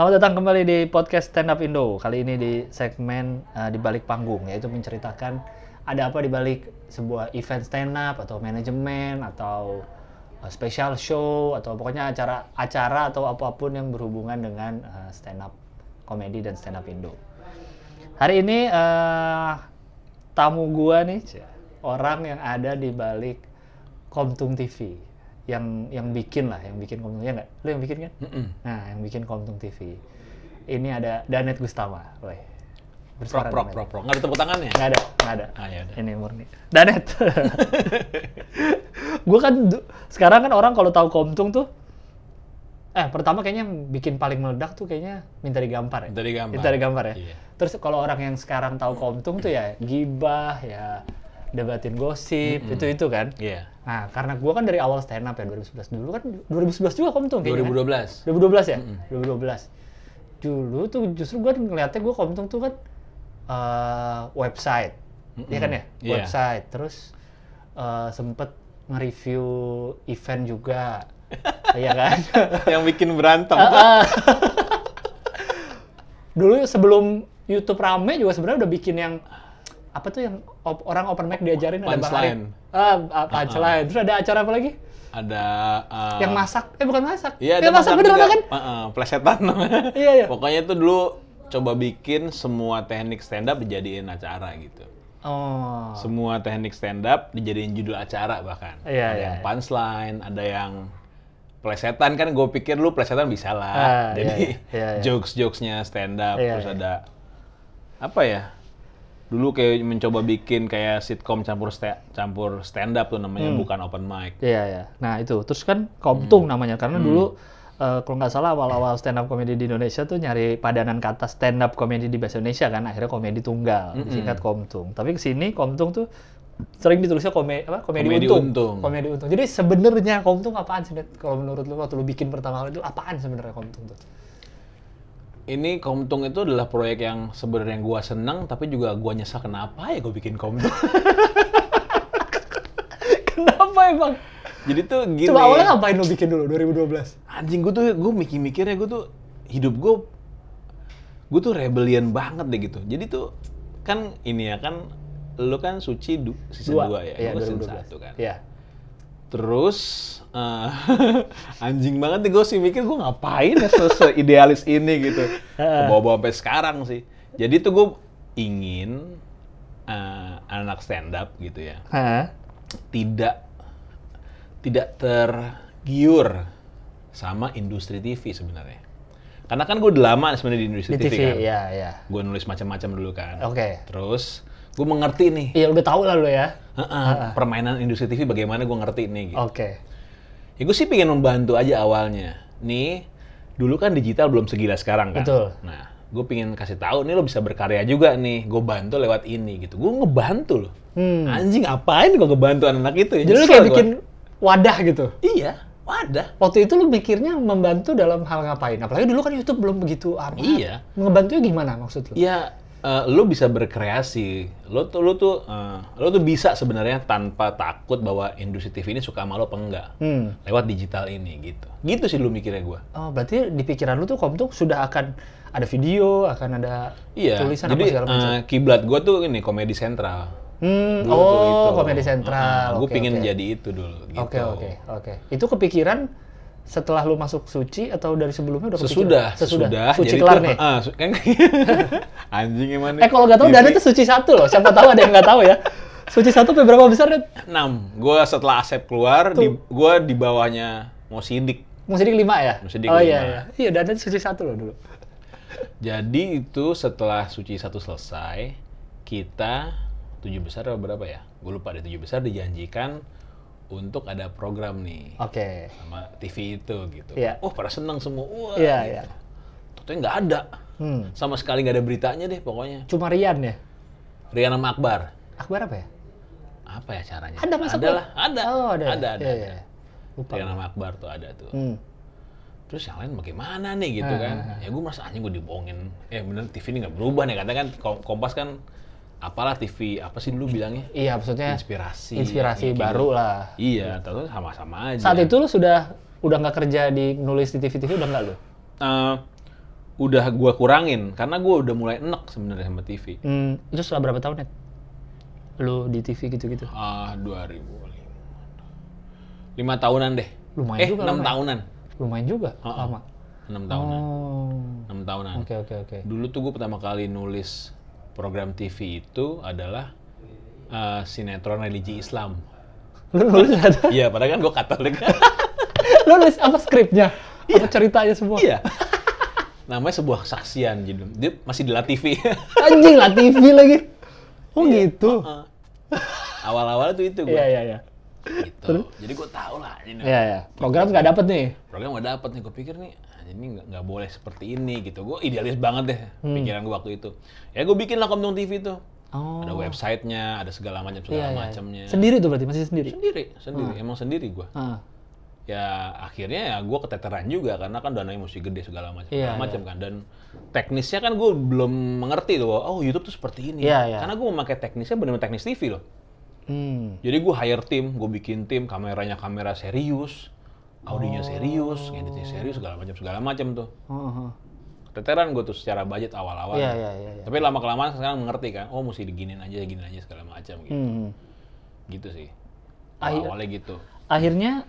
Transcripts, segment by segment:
Selamat datang kembali di podcast Stand Up Indo. Kali ini di segmen di balik panggung, yaitu menceritakan ada apa di balik sebuah event stand up atau manajemen atau special show atau pokoknya acara-acara atau apapun yang berhubungan dengan stand up komedi dan stand up Indo. Hari ini tamu gua nih orang yang ada di balik Komtung TV. yang bikin Komtung, ya nggak? Lu yang bikin kan? Nah, yang bikin Komtung TV. Ini ada Danet Gustawa. Woi. Prok. Nggak ada tepuk tangannya? Nggak ada. Ah, yaudah. Ini murni. Danet. Gue kan, sekarang kan orang kalau tahu Komtung tuh, pertama kayaknya yang bikin paling meledak tuh kayaknya Minta Digambar ya? Iya. Terus kalau orang yang sekarang tahu Komtung tuh ya, gibah, ya debatin gosip, itu kan? Iya. Yeah. Nah, karena gue kan dari awal stand up ya, 2011 dulu kan, 2011 juga Komtung kayaknya 2012. Kan? 2012 ya? 2012. Dulu tuh justru gue ngeliatnya Komtung tuh kan website, ya kan ya? Yeah. Website, terus sempet nge-review event juga, ya kan? Yang bikin berantem. Dulu sebelum YouTube rame juga sebenarnya udah bikin yang apa tuh yang orang open mic diajarin, ada Bang Arief. Punchline. Terus ada acara apa lagi? Ada yang masak. Bukan masak. Iya, ada masak beneran kan? Plesetan. Iya. Pokoknya itu dulu coba bikin semua teknik stand up dijadiin acara gitu. Oh. Semua teknik stand up dijadiin judul acara bahkan. Iya, ada yang punchline, ada yang plesetan kan. Gue pikir lu plesetan bisa lah. Jadi jokes-jokesnya stand up. Terus ada apa ya? Dulu kayak mencoba bikin kayak sitkom campur stand up tuh namanya, bukan open mic. Iya. Nah itu terus kan Komtung namanya karena dulu kalau nggak salah awal-awal stand up komedi di Indonesia tuh nyari padanan kata stand up komedi di bahasa Indonesia kan, akhirnya komedi tunggal disingkat Komtung. Tapi kesini Komtung tuh sering ditulisnya komedi untung. Komedi untung. Jadi sebenarnya Komtung apaan sih? Kalau menurut lu waktu lu bikin pertama kali itu apaan sebenarnya Komtung tuh? Ini Komtung itu adalah proyek yang sebenarnya gua seneng, tapi juga gua nyesal kenapa ya gua bikin Komtung. Kenapa emang? Jadi tuh gini. Coba awalnya ngapain lo bikin dulu 2012? Anjing, gua mikir-mikirnya hidup gua tuh rebellion banget deh gitu. Jadi tuh kan ini ya kan, lo kan Suci season 2 ya, iya, gua season 1 kan. Iya. Terus, anjing banget nih gue sih mikir gue ngapain ya se-idealis ini gitu. Bawa-bawa sampai sekarang sih. Jadi tuh gue ingin anak stand up gitu ya. Tidak tergiur sama industri TV sebenarnya. Karena kan gue udah lama sebenarnya di industri TV kan. Iya. Gue nulis macam-macam dulu kan. Oke. Terus gue mengerti nih. Iya, udah tahu lah lo ya. Permainan industri TV bagaimana gue ngerti nih. Gitu. Oke. Ya gue sih pengen membantu aja awalnya. Nih, dulu kan digital belum segila sekarang kan. Betul. Nah, gue pengen kasih tahu nih lo bisa berkarya juga nih. Gue bantu lewat ini gitu. Gue ngebantu lo. Anjing, apain gue ngebantu anak itu ya? Jadi lo kayak bikin wadah gitu? Iya, wadah. Waktu itu lo mikirnya membantu dalam hal ngapain? Apalagi dulu kan YouTube belum begitu amat. Iya. Ngebantunya gimana maksud lo? Iya. Lo bisa berkreasi, lo tuh bisa sebenarnya tanpa takut bahwa industri TV ini suka sama lo apa enggak, lewat digital ini gitu sih lo mikirnya gue. Oh, berarti di pikiran lo tuh Komtung sudah akan ada video, akan ada tulisan apa segala macam. Jadi kiblat gue tuh ini komedi sentral. Komedi sentral. Gue pingin jadi itu dulu. Oke. Itu kepikiran setelah lu masuk Suci atau dari sebelumnya udah kepikiran? Sesudah. Suci kelar nih. Anjing emang nih. Kalau nggak tahu Danet itu Suci 1 loh. Siapa tahu ada yang nggak tahu ya. Suci 1 berapa besar, Danet? 6. Gue setelah Asep keluar, gue di bawahnya Mo Sidik. Mo Sidik 5 ya? Mo Sidik 5. Oh iya. Iya, Danet Suci 1 loh dulu. Jadi itu setelah Suci 1 selesai, kita 7 besar atau berapa ya? Gue lupa deh, 7 besar dijanjikan untuk ada program nih, sama TV itu gitu. Yeah. Oh, pada seneng semua. Tentunya nggak ada, sama sekali nggak ada beritanya deh pokoknya. Cuma Rian ya. Rian sama Akbar. Akbar apa ya? Apa ya caranya? Ada masa lah. Ada. Oh, ada. Lupa. Rian sama Akbar tuh ada tuh. Terus yang lain bagaimana nih gitu kan? Ya gue merasa anjing gue dibohongin. Ya bener TV ini nggak berubah nih, katanya kan Kompas kan. Apalah TV, apa sih dulu bilangnya? Iya, maksudnya inspirasi baru lah. Iya, tentu sama-sama aja. Saat itu lu udah nggak kerja di nulis di TV-TV, udah nggak lu? udah gue kurangin karena gue udah mulai enek sebenarnya sama TV. Itu setelah berapa tahun Net? Lu di TV gitu-gitu? 2005. 5 tahunan deh. Lumayan juga. 6 tahunan. Lumayan juga lama. 6 tahunan. Oh. 6 tahunan. Oke. Dulu tuh gue pertama kali nulis program TV itu adalah sinetron religi Islam. Lu nulis ada? Iya, padahal kan gue Katolik. Lu nulis apa skripnya? Apa ceritanya semua? Iya. Namanya sebuah kesaksian gitu. Dia masih di La TV. Anjing, La TV lagi. Oh iya, gitu. Awal-awal tuh itu gue. Iya. Gitu. Terus? Jadi gue tau lah. Iya. Program nggak dapet nih. Program nggak dapet nih. Gue pikir nih, ini nggak boleh seperti ini gitu. Gue idealis banget deh pikiran gue waktu itu. Ya gue bikin lah Komtung TV tuh. Oh. Ada websitenya, ada segala macam macamnya. Sendiri tuh berarti masih sendiri? Sendiri. Emang sendiri gue. Ya akhirnya ya gue keteteran juga karena kan dananya mesti gede segala macam kan, dan teknisnya kan gue belum mengerti tuh bahwa, oh YouTube tuh seperti ini karena gue memakai teknisnya benar-benar teknis TV loh. Jadi gue hire tim, gue bikin tim, kameranya kamera serius, audionya serius, editnya serius, segala macam tuh. Keteteran gue tuh secara budget awal-awal. Tapi lama-kelamaan sekarang mengerti kan, oh mesti diginin aja segala macam gitu. Gitu sih awalnya gitu. Akhirnya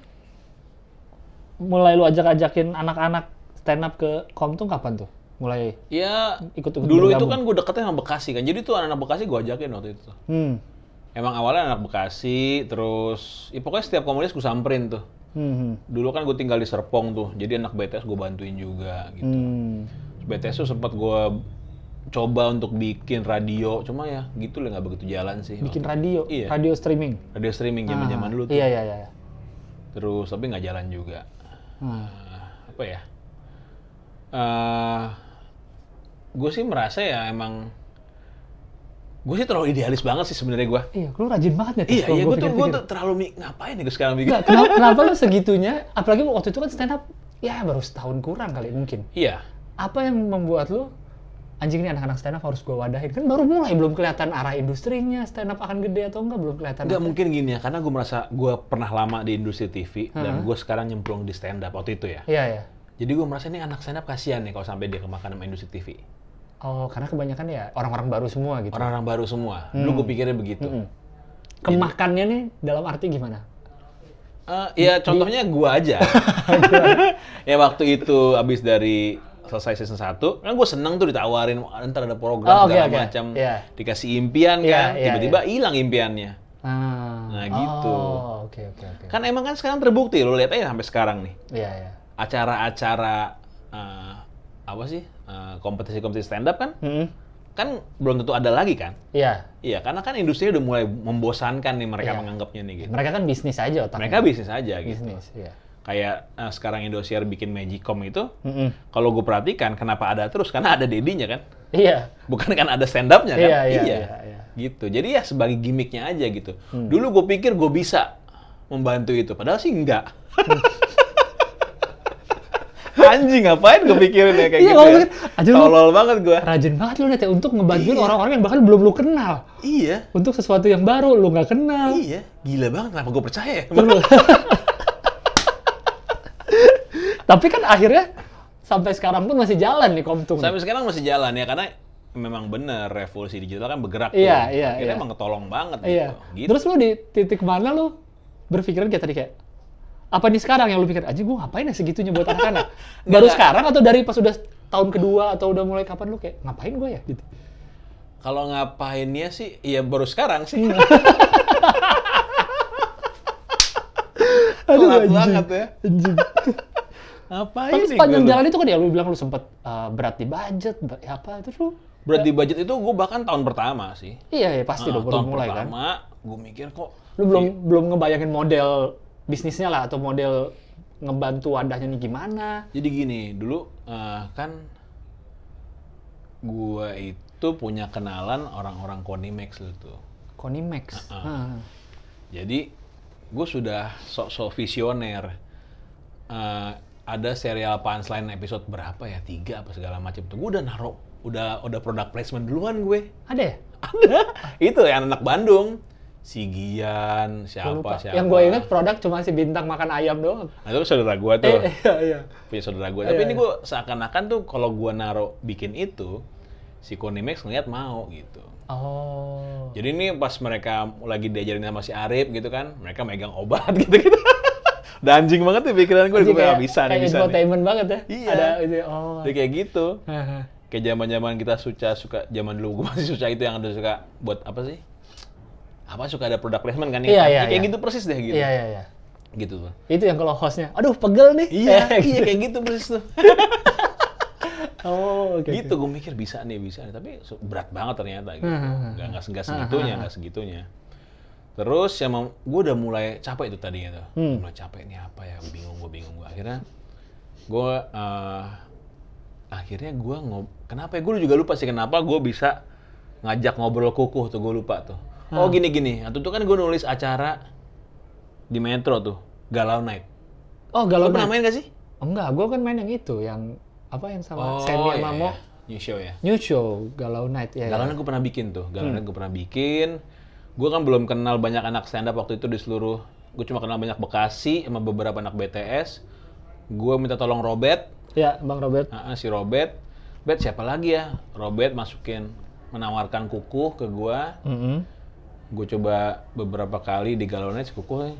mulai lu ajak-ajakin anak-anak stand up ke Komtung kapan tuh? Mulai ikut-ikut dulu bergabung. Itu kan gue deketnya sama Bekasi kan, jadi tuh anak-anak Bekasi gue ajakin waktu itu tuh. Emang awalnya anak Bekasi, terus pokoknya setiap komunitas gue samperin tuh. Dulu kan gue tinggal di Serpong tuh, jadi anak BTS gue bantuin juga gitu. BTS tuh sempat gue coba untuk bikin radio, cuma ya gitu lah, nggak begitu jalan sih. Bikin radio? Iya. Radio streaming? Radio streaming zaman-zaman dulu tuh. Iya. Terus tapi nggak jalan juga. Apa ya? Gue sih merasa ya emang gue sih terlalu idealis banget sih sebenarnya gue. Iya, lu rajin banget ya. Iya, gue tuh terlalu ngapain ya gue sekarang mikir. Kenapa lu segitunya? Apalagi waktu itu kan stand up ya baru setahun kurang kali mungkin. Iya. Apa yang membuat lu anjing ini anak-anak stand up harus gue wadahin? Kan baru mulai, belum kelihatan arah industrinya stand up akan gede atau enggak, belum kelihatan. Enggak mungkin gini ya, karena gue merasa gue pernah lama di industri TV dan gue sekarang nyemplung di stand up waktu itu ya. Iya. Jadi gue merasa ini anak stand up kasihan nih kalau sampai dia kemakan sama industri TV. Oh, karena kebanyakan ya orang-orang baru semua gitu. Orang-orang baru semua. Dulu gue pikirnya begitu. Kemakannya nih dalam arti gimana? Ya contohnya gue aja. Ya waktu itu abis dari selesai season 1, kan gue seneng tuh ditawarin ntar ada program segala macam, dikasih impian kan, tiba-tiba hilang impiannya. Nah gitu. Okay. Kan emang kan sekarang terbukti, lo lihat aja sampai sekarang nih. Iya. Acara-acara apa sih kompetisi stand up kan, kan belum tentu ada lagi kan? Iya. Karena kan industri udah mulai membosankan nih mereka menganggapnya nih. Gitu. Mereka kan bisnis aja otaknya. Mereka bisnis aja gitu. Kayak sekarang Indosiar bikin Magicom itu, kalau gue perhatikan kenapa ada terus? Karena ada dedinya kan? Iya. Bukan kan ada stand-up-nya kan? Iya. Gitu. Jadi ya sebagai gimmicknya aja gitu. Dulu gue pikir gue bisa membantu itu, padahal sih enggak. Anjing, ngapain gue pikirin ya kayak gitu ya. Tolol banget gue. Rajin banget lu Net ya, untuk ngebantuin orang-orang yang bahkan belum lu kenal. Iya. Untuk sesuatu yang baru, lu nggak kenal. Iya. Gila banget, kenapa gue percaya ya? Tapi kan akhirnya sampai sekarang pun masih jalan nih Komtung. Sampai sekarang masih jalan ya, karena memang bener revolusi digital kan bergerak tuh. Akhirnya emang ketolong banget gitu. Terus lu di titik mana lu berpikiran kayak tadi kayak, apa nih sekarang yang lu pikir, aja gue ngapain ya segitunya buat anak-anak? Baru sekarang atau dari pas udah tahun kedua atau udah mulai kapan lu kayak, ngapain gue ya gitu? Kalau ngapainnya sih, ya baru sekarang sih. Telat banget ya. Tapi sepanjang jalan itu kan ya lu bilang lu sempet berat di budget, apa itu lu? Berat di budget itu gue bahkan tahun pertama sih. Iya pasti dong baru mulai kan. Tahun pertama gue mikir kok. Lu belum ngebayangin model bisnisnya lah atau model ngebantu wadahnya nih gimana. Jadi gini, dulu kan gue itu punya kenalan orang-orang Konimex dulu tuh. Konimex? Jadi gue sudah sok-sok visioner. Ada serial punchline episode berapa ya, 3 apa segala macam tuh. Gue udah naruh, udah product placement duluan gue. Ada ya? Ada. Itu ya anak Bandung. si Gian, siapa. Yang gue inget produk cuma si Bintang makan ayam doang. Nah, itu saudara gue tuh. Iya. Punya saudara gue. Tapi ini gue seakan-akan tuh kalau gue naro bikin itu, si Konimex ngeliat mau gitu. Oh. Jadi ini pas mereka lagi diajarin sama si Arief gitu kan, mereka megang obat gitu-gitu. Dan anjing banget tuh pikiran gue, gak bisa nih. Kayak entertainment banget ya. Iya. Ada, itu, oh. Jadi kayak gitu. Kayak zaman-zaman kita suka, zaman dulu gue masih suka itu yang ada suka buat apa sih? Apa suka ada product placement kan? Iya, iya, kayak gitu persis deh gitu. Iya, iya, iya. Gitu tuh. Itu yang kalau hostnya, aduh pegel nih. Iya, iya kayak gitu persis tuh. Oh, okay, gitu. Gue mikir bisa nih. Tapi berat banget ternyata gitu. Nggak segitunya, nggak segitunya. Terus yang gue udah mulai capek itu tadinya tuh. Mulai capek nih apa ya, bingung gue. Akhirnya gue kenapa ya? Gue juga lupa sih kenapa gue bisa ngajak ngobrol Kukuh tuh, gue lupa tuh. Oh gini. Nah, itu kan gue nulis acara di Metro tuh, Galau Nite. Oh, Galau Nite. Lu pernah main gak sih? Enggak, gue kan main yang itu, yang apa yang sama Sammy sama Mo. New show ya? New show, Galau Nite. Ya, Galau Nite gue pernah bikin tuh, Galau Nite gue pernah bikin. Gue kan belum kenal banyak anak stand up waktu itu di seluruh, gue cuma kenal banyak Bekasi sama beberapa anak BTS. Gue minta tolong Robet. Ya, Bang Robet. Si Robet. Bet siapa lagi ya? Robet masukin, menawarkan Kukuh ke gue. Gue coba beberapa kali di Galau Nite, Kukuh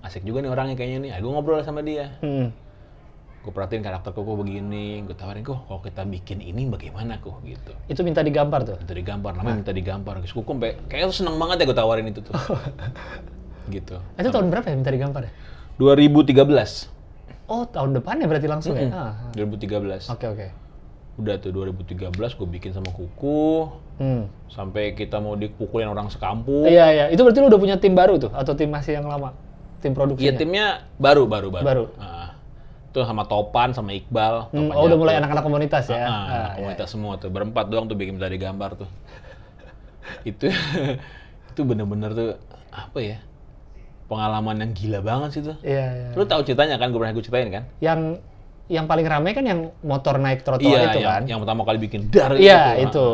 asik juga nih orangnya kayaknya nih. Gue ngobrol sama dia. Gue perhatiin karakter Kukuh begini, gue tawarin, Kukuh kalau kita bikin ini bagaimana Kukuh gitu. Itu minta digambar tuh? Minta digambar, namanya minta digambar. Kukuh kayaknya seneng banget ya gue tawarin itu tuh. Gitu. Itu tahun berapa ya minta digambar ya? 2013. Oh tahun depan ya berarti langsung ya? 2013. Oke. Udah tuh 2013 gue bikin sama Kukuh, sampai kita mau dipukulin orang sekampung. Iya. Itu berarti lu udah punya tim baru tuh? Atau tim masih yang lama? Tim produksinya? Iya, timnya baru. Itu sama Topan, sama Iqbal. Oh, udah mulai anak-anak komunitas ya? Anak komunitas semua tuh. Berempat doang tuh bikin dari gambar tuh. Itu bener-bener tuh, apa ya? Pengalaman yang gila banget sih tuh. Iya. Lu tahu ceritanya kan? Gue ceritain kan? Yang paling ramai kan yang motor naik trotoar itu kan? Iya, yang pertama kali bikin dar itu. Iya, itu.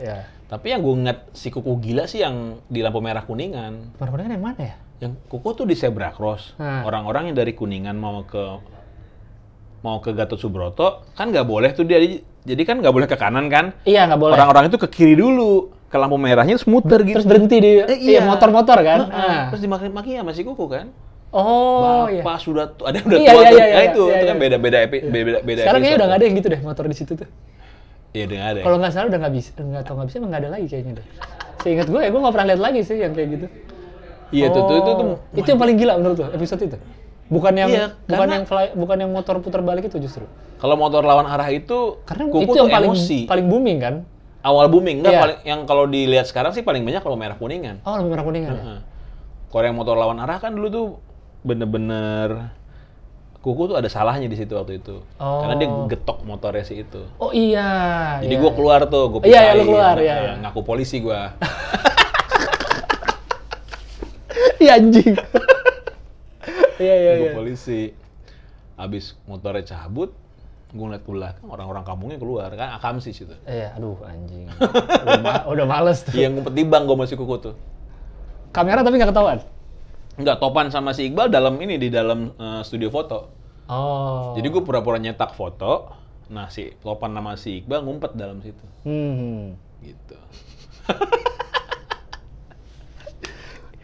Ya. Tapi yang gue ingat si Kukuh gila sih yang di lampu merah Kuningan. Lampu merah yang mana ya? Yang Kukuh tuh di zebra cross. Orang-orang yang dari Kuningan mau ke Gatot Subroto kan nggak boleh tuh dia, jadi kan nggak boleh ke kanan kan? Iya nggak boleh. Orang-orang itu ke kiri dulu, ke lampu merahnya terus muter gitu. Terus berhenti di motor-motor kan? Terus dimaki-maki sama si Kukuh kan? Oh, Bapak sudah ada tua tuh. Itu kan beda-beda. Sekarang kayaknya udah nggak ada yang gitu deh motor di situ tuh. Iya, udah nggak ada. Kalau nggak salah udah nggak bisa, emang nggak ada lagi kayaknya deh. Seingat gue, gue nggak pernah lihat lagi sih yang kayak gitu. Iya, itu yang paling gila menurut lo episode itu. Bukan yang bukan yang motor putar balik itu justru. Kalau motor lawan arah itu karena itu yang paling booming kan. Awal booming kan, yang kalau dilihat sekarang sih paling banyak lampu merah Kuningan. Oh, lampu merah Kuningan. Kalau yang motor lawan arah kan dulu tuh bener-bener Kukuh tuh ada salahnya di situ waktu itu. Oh. Karena dia getok motornya si itu. Oh iya. Jadi gue keluar tuh, gue pisahin. Iya, lu keluar ya. Ngaku polisi gue. Iya anjing. Iya. Ngaku polisi. Abis motornya cabut, gue ngeliat ke belakang orang-orang kampungnya keluar kan akam sih situ. Iya, aduh anjing. Udah males tuh. Iya, ngumpet di bank gue masih Kukuh tuh. Kamera tapi nggak ketahuan. Enggak, Topan sama si Iqbal di dalam studio foto. Oh. Jadi gue pura-pura nyetak foto. Nah, si Topan sama si Iqbal ngumpet dalam situ. Gitu.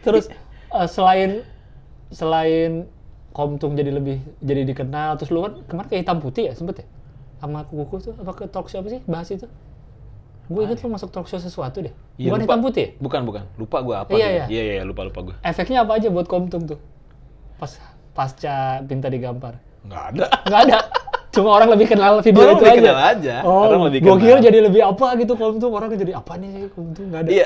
Terus selain Komtung jadi dikenal, terus lu kan kemarin ke Hitam Putih ya sempet ya? Sama Kukuh tuh apa ke talk show apa sih? Bahas itu. Gue inget lu masuk talk show sesuatu deh. Ya, bukan lupa, Hitam Putih? Bukan. Lupa gue apa. Iya, lupa gue. Efeknya apa aja buat Komtung tuh? Pasca Pinta Digambar? Nggak ada. Cuma orang lebih kenal video orang itu aja. Orang lebih kenal aja. Gue kira jadi lebih apa gitu Komtung. Orang jadi apa nih Komtung? Nggak ada. Iya,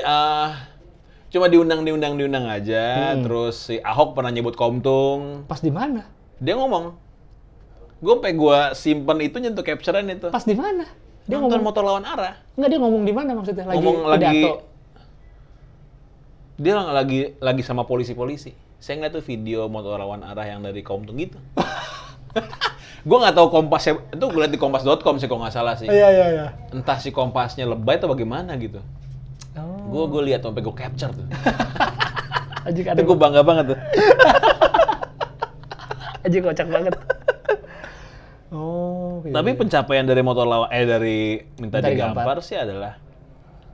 cuma diundang aja. Terus si Ahok pernah nyebut Komtung. Pas di mana? Dia ngomong. Gue sampai gue simpen itu nyentuh capture-an itu. Pas di mana? Dia nonton ngomong motor lawan arah. Enggak, dia ngomong di mana maksudnya? Ngomong lagi pidato. Dia lagi sama polisi. Saya ngeliat tuh video motor lawan arah yang dari Komtung gitu. Gue nggak tahu Kompasnya, itu gue liat di kompas.com sih kalau nggak salah sih. Iya. Entah si Kompasnya lebay atau bagaimana gitu. Gue liat sampai gue capture tuh. Itu gue bangga banget tuh. Aji kocak banget. Oh. Iya. Tapi pencapaian dari motor lawan dari minta digampar sih adalah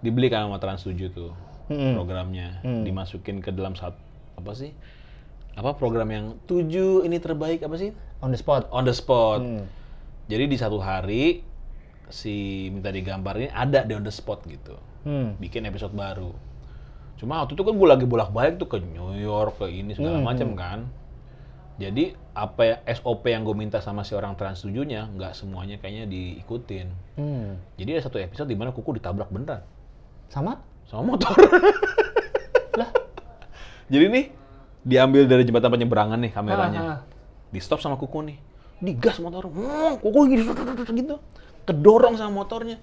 dibeli kan sama Trans7 tuh programnya, dimasukin ke dalam satu apa sih? Apa program yang 7 ini terbaik apa sih? On the spot. On the spot. Jadi di satu hari si minta digampar ini ada di on the spot gitu. Bikin episode baru. Cuma waktu itu kan gue lagi bolak-balik tuh ke New York, ke ini segala macam kan. Jadi apa ya, SOP yang gue minta sama si orang Trans7-nya nggak semuanya kayaknya diikutin. Jadi ada satu episode di mana Kukuh ditabrak beneran. Sama? Sama motor. Lah. Jadi nih diambil dari jembatan penyeberangan nih kameranya. Di stop sama Kukuh nih. Digas motor. Kukuh gitu. Kedorong sama motornya.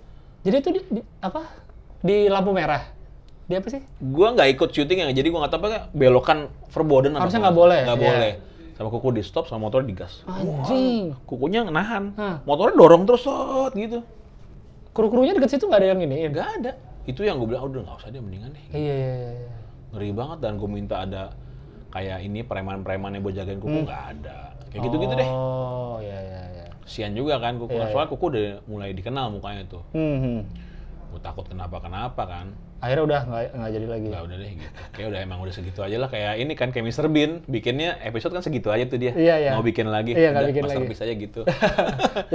Jadi itu di apa? Di lampu merah. Dia apa sih? Gua nggak ikut syutingnya. Jadi gua nggak tahu apa belokan verboden apa. Harusnya nggak boleh. Nggak boleh. Sama Kukuh di stop, sama motor digas. Anjing. Wow. Kukuhnya nahan. Motornya dorong terus gitu. Kru-krunya deket situ nggak ada yang ini? Nggak ada. Itu yang gue bilang, udah nggak usah dia mendingan deh. Gitu. Iya. Ngeri banget, dan gue minta ada kayak ini preman-premannya buat jagain Kukuh nggak ada. Kayak gitu-gitu deh. Oh iya. Sian juga kan Kukuh. Iya. Soalnya Kukuh udah mulai dikenal mukanya tuh. Gue takut kenapa-kenapa kan. Akhirnya udah nggak jadi lagi. Nggak udah deh gitu. Kayak udah emang udah segitu aja lah, kayak ini kan kayak Mr. Bean bikinnya episode kan segitu aja tuh dia. Iya. Mau bikin lagi. Iya, udah bikin masterpiece lagi. Aja gitu.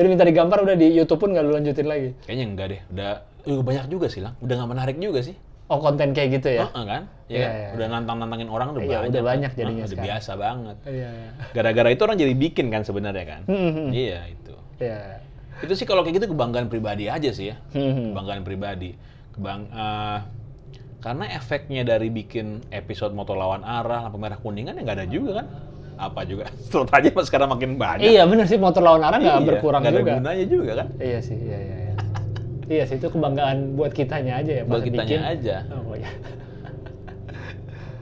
Jadi minta digambar udah di YouTube pun nggak lu lanjutin lagi. Kayaknya enggak deh. Udah banyak juga sih lah. Udah nggak menarik juga sih. Oh, konten kayak gitu ya? Kan? Iya. Udah nantangin orang udah banyak. Udah banyak jadinya sekarang. Udah biasa banget. Iya. Gara-gara itu orang jadi bikin kan sebenarnya kan. Iya itu. Iya. Itu sih kalau kayak gitu kebanggaan pribadi aja sih ya. Kebanggaan pribadi. Karena efeknya dari bikin episode motor lawan arah, lampu merah kuningan ya nggak ada juga kan? Apa juga? Terus aja pas sekarang makin banyak. Iya bener sih, motor lawan arah nggak berkurang juga. Nggak ada gunanya juga kan? Iya sih, iya. Iya sih, itu kebanggaan buat kitanya aja ya. Buat kitanya bikin. Aja. Oh, iya.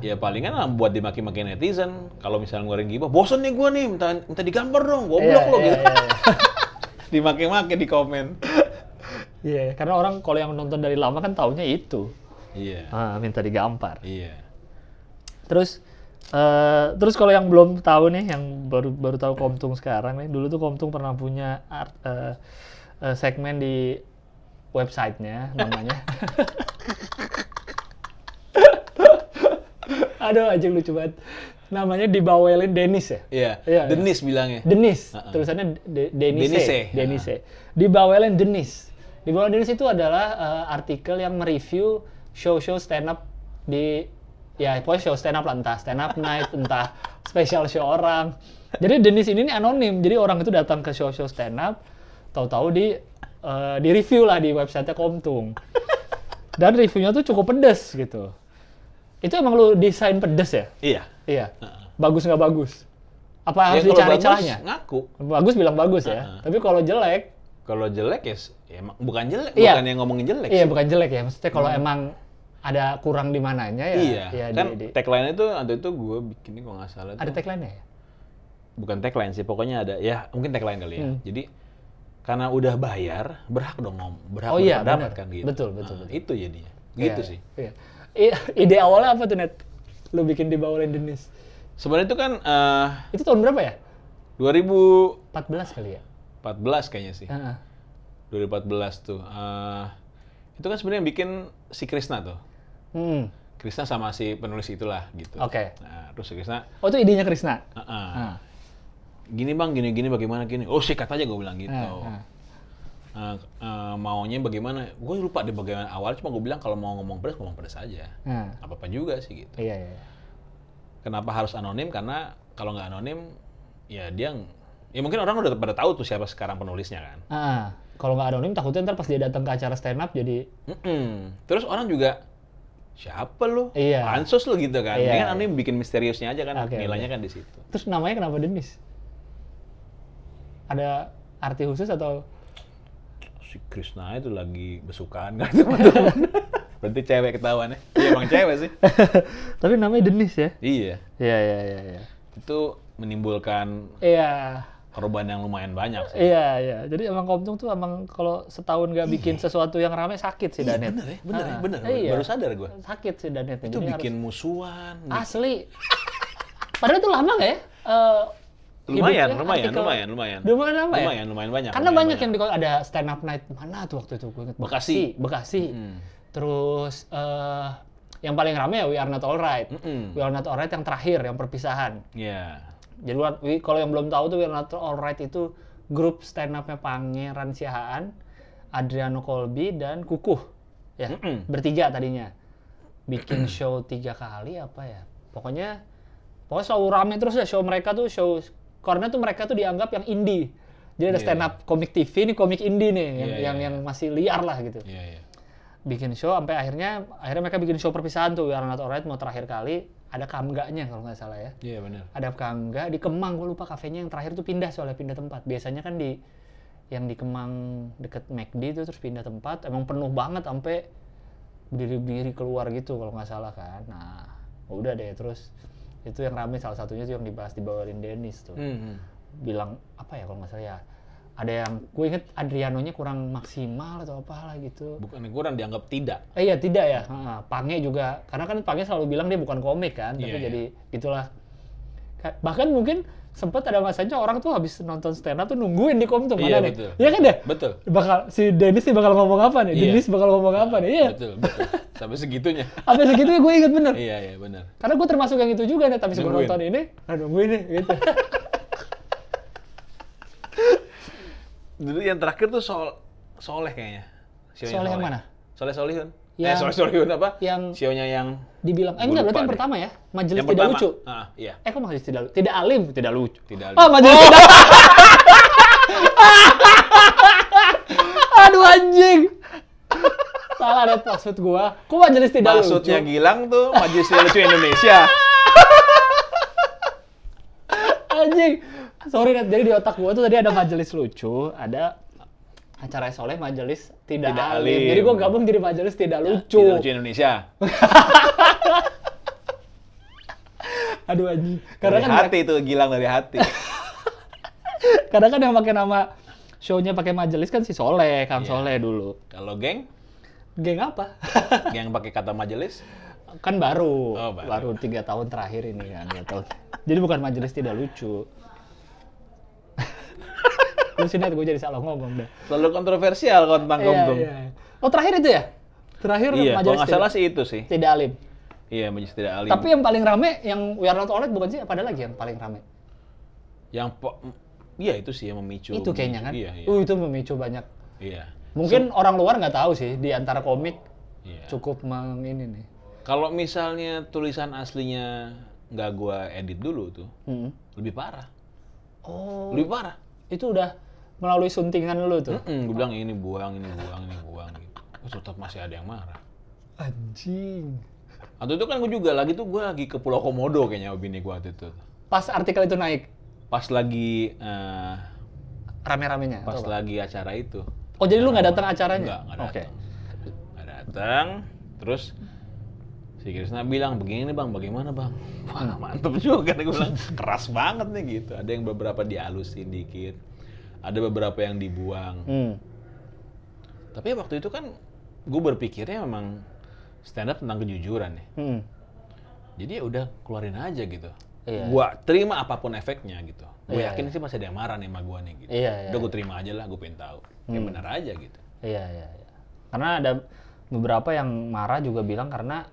Ya palingan lah buat dimaki-maki netizen. Kalau misalnya goreng gibah, bosen nih gue nih, minta digambar dong, goblok lo gitu. Dimaki-maki di komen. Iya, karena orang kalau yang nonton dari lama kan taunya itu. Iya. Minta digampar. Iya. Terus kalau yang belum tahu nih, yang baru tahu Komtung sekarang nih, dulu tuh Komtung pernah punya segmen di websitenya namanya. Aduh, anjing lucu banget. Namanya Dibawelin Denise ya? Iya, yeah. Denise bilangnya. Denise, tulisannya Denise. Denise. Dibawelin Denise. Dibawelin Denise itu adalah artikel yang mereview show-show stand-up di... Ya, pokoknya show stand-up lah, entah stand-up night, entah special show orang. Jadi Denise ini anonim, jadi orang itu datang ke show-show stand-up, tahu-tahu di-review lah di website-nya Komtung. Dan reviewnya tuh cukup pedes gitu. Itu emang lu desain pedes ya? Iya. Bagus nggak bagus? Apa ya, harus dicari celahnya? Ngaku. Bagus bilang bagus ya, tapi kalau jelek... Kalau jelek ya bukan jelek, bukan yang ngomongin jelek. Iya, bukan jelek ya. Maksudnya kalau emang ada kurang di mananya ya. Iya, ya kan tagline-nya itu atau itu gue bikin kalau nggak salah. Ada tagline-nya ya? Bukan tagline sih, pokoknya ada. Ya, mungkin tagline kali ya. Jadi karena udah bayar, berhak dong berhak dapat kan gitu. Betul. Itu jadinya. Gitu sih. Iya. Ide awalnya apa tuh, Net? Lu bikin Dibawelin Denise. Sebenarnya itu kan itu tahun berapa ya? 2014 kali ya? 2014 kayaknya sih. 2014 tuh. Itu kan sebenarnya bikin si Krishna tuh. Krishna sama si penulis itulah gitu. Oke. Nah, terus si Krishna. Oh, itu idenya Krishna? Gini bang, gini bagaimana gini? Oh, sikat aja gue bilang gitu. Maunya bagaimana? Gue lupa deh bagaimana awal, cuma gue bilang kalau mau ngomong pedas aja. Apa-apa juga sih gitu. Iya. Kenapa harus anonim? Karena kalau nggak anonim, ya dia ya mungkin orang udah pada tahu tuh siapa sekarang penulisnya kan. Kalau nggak anonim takutnya ntar pas dia datang ke acara stand up jadi. Terus orang juga siapa lu? Iya. Pansos lu gitu kan. Dia kan anonim bikin misteriusnya aja kan. Nilainya kan di situ. Terus namanya kenapa Denise? Ada arti khusus atau? Si Krishna itu lagi besukan kan teman-teman. Berarti cewek ketahuannya. Iya emang cewek sih. Tapi namanya Denise ya. Iya. Iya. Itu menimbulkan perubahan yang lumayan banyak sih. Iya, iya. Jadi emang Komtung tuh emang kalau setahun nggak bikin sesuatu yang rame sakit sih Danet. Iya, bener. Baru sadar gue. Sakit sih Danet. Itu jadi bikin harus... musuhan. Asli. Padahal itu lama nggak ya? Lumayan banyak. Karena lumayan banyak yang ada stand up night mana tuh waktu itu gue inget. Bekasi. Terus yang paling rame ya We Are Not Alright. We Are Not Alright yang terakhir, yang perpisahan. Iya. Jadi kalau yang belum tahu tuh We Are Not Alright itu grup stand up-nya Pangeran Siahaan, Adriano Kolbi dan Kukuh. Ya, bertiga tadinya. Bikin show 3 kali apa ya? Pokoknya selalu rame terus ya show mereka tuh, show karena tuh mereka tuh dianggap yang indie. Jadi ada stand up komik TV nih, komik indie nih yang masih liar lah gitu. Iya. Bikin show sampai akhirnya mereka bikin show perpisahan tuh We Are Not Alright mau terakhir kali ada kamganya kalau nggak salah ya. Iya, benar. Ada kamga di Kemang, gue lupa kafenya yang terakhir tuh pindah soalnya pindah tempat. Biasanya kan di Kemang deket McD itu terus pindah tempat, emang penuh banget sampai berdiri-berdiri keluar gitu kalau nggak salah kan. Nah, udah deh terus itu yang rame salah satunya tuh yang dibahas Dibawelin Denise tuh. Bilang apa ya kalau nggak salah ya. Ada yang gue inget Adrianonya kurang maksimal atau apalah gitu. Bukan kurang, dianggap tidak. Tidak ya. Pange juga karena kan Pange selalu bilang dia bukan komik kan, tapi jadi gitulah. Bahkan mungkin sempat ada masanya orang tuh habis nonton stand up tuh nungguin di Komtung mana nih. Iya kan deh? Betul. Si Denise nih bakal ngomong apa nih? Denise bakal ngomong apa nih? Iya. Betul. Sampai segitunya. Sampai segitunya gue inget bener. Iya, benar. Karena gue termasuk yang itu juga nih, tapi sebelum nonton ini, nungguin nih gitu. Dulu yang terakhir tuh Soleh kayaknya. Soleh yang mana? Soleh Solihun. Soleh Solihun apa? Yang sionya yang dibilang enggak, berarti yang pertama ya. Majelis Tidak Lucu. Heeh, iya. Kok Majelis Tidak Lucu? Tidak Alim, Tidak Lucu. Tidak Alim. Oh, Majelis Tidak. Aduh anjing. Salah ada maksud gua. Kok Majelis Tidak Lucu? Maksudnya Gilang tuh Majelis Tidak Lucu Indonesia. Anjing. Sorry, Net. Jadi di otak gua tuh tadi ada Majelis Lucu, ada acara Soleh Majelis Tidak Alim. Jadi gua gabung jadi Majelis Tidak Lucu. Tidak Lucu Indonesia. Aduh anjing. Karena dari kan hati itu Gilang dari hati. Karena kan yang pakai nama show-nya pakai Majelis kan si Soleh, Soleh dulu. Kalau geng? Geng apa? Geng pakai kata Majelis? Kan baru 3 tahun terakhir ini kan. Jadi bukan Majelis Tidak Lucu. Lusinat gue jadi salah ngomong dah. Selalu kontroversial kalau tentang Komtung. Oh terakhir itu ya? Terakhir Majelis Tidak. Kalau nggak salah sih itu sih. Tidak Alim. Iya, Majelis Tidak Alim. Tapi yang paling rame yang We Are Not Alright bukan sih? Apa ada lagi yang paling rame? Iya itu sih yang memicu. Itu kayaknya kan? Iya. Itu memicu banyak. Iya. Mungkin orang luar nggak tahu sih di antara komik cukup ini nih. Kalau misalnya tulisan aslinya nggak gue edit dulu tuh, lebih parah. Oh. Lebih parah. Itu udah melalui suntingan lu tuh. Gue bilang ini buang gitu. Tetap masih ada yang marah. Anjing. Atau itu kan gue juga lagi ke Pulau Komodo kayaknya bini gue waktu itu. Pas artikel itu naik. Pas lagi rame-ramenya. Pas lagi acara itu. Oh jadi lu nggak datang acaranya? Nggak datang. Nggak datang. Terus si Krishna bilang begini nih bang, bagaimana bang? Wah mantep juga nih gue bilang, keras banget nih gitu. Ada yang beberapa dihalusin dikit. Ada beberapa yang dibuang. Tapi waktu itu kan gue berpikirnya memang stand up tentang kejujuran nih. Jadi ya udah keluarin aja gitu. Gue terima apapun efeknya gitu. Gue yakin sih masih ada yang marah nih sama gue nih gitu. Udah gue terima aja lah, gue pengen tahu. Yang benar aja gitu. Iya. Karena ada beberapa yang marah juga bilang karena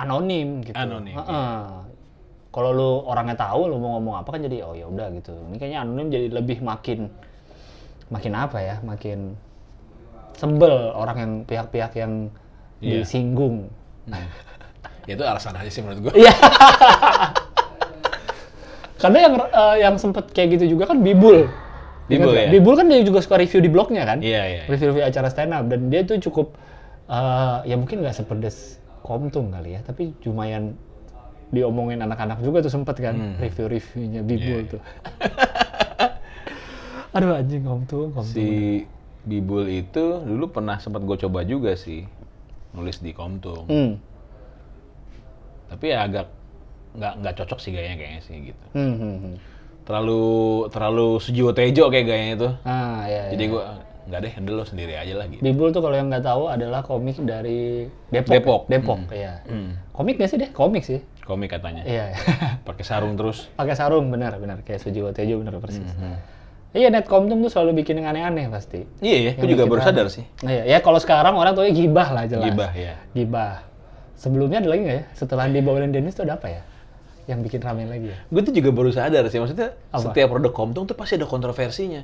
anonim gitu. Kalau lu orangnya tahu lu mau ngomong apa kan jadi oh ya udah gitu. Ini kayaknya anonim jadi lebih makin apa ya? Makin sebel orang yang pihak-pihak yang disinggung. Itu alasan aja sih menurut gua. Iya. Karena yang sempet kayak gitu juga kan Bibul ya. Bibul kan dia juga suka review di blognya kan? Iya. Review acara stand up dan dia tuh cukup ya mungkin nggak sepedes Komtung kali ya, tapi lumayan diomongin anak-anak juga tuh sempet kan review-reviewnya Bibul tuh. Aduh anjing Komtung. Si Bibul itu dulu pernah sempat gue coba juga sih nulis di Komtung. Tapi ya agak nggak cocok sih gayanya kayaknya sih gitu. terlalu sejiwa tejo kayak gayanya itu. Ah, iya, jadi iya. Gue nggak deh, handle lo sendiri aja lah gitu. Bibul tuh kalau yang nggak tahu adalah komik dari Depok. Iya. Komik nggak sih deh? Komik sih. Komik katanya. Iya. Pakai sarung terus. Pakai sarung, benar. Kayak Sujiwo Tejo benar persis. Iya, Net Komtung tuh selalu bikin yang aneh-aneh pasti. Iya, aku juga baru sadar sih. Iya, ya kalau sekarang orang tuh gibah lah jelas. Gibah ya. Gibah. Sebelumnya ada lagi nggak ya? Setelah Dibawelin Denise tuh ada apa ya? Yang bikin rame lagi ya? Gue tuh juga baru sadar sih, maksudnya apa? Setiap produk Komtung tuh pasti ada kontroversinya.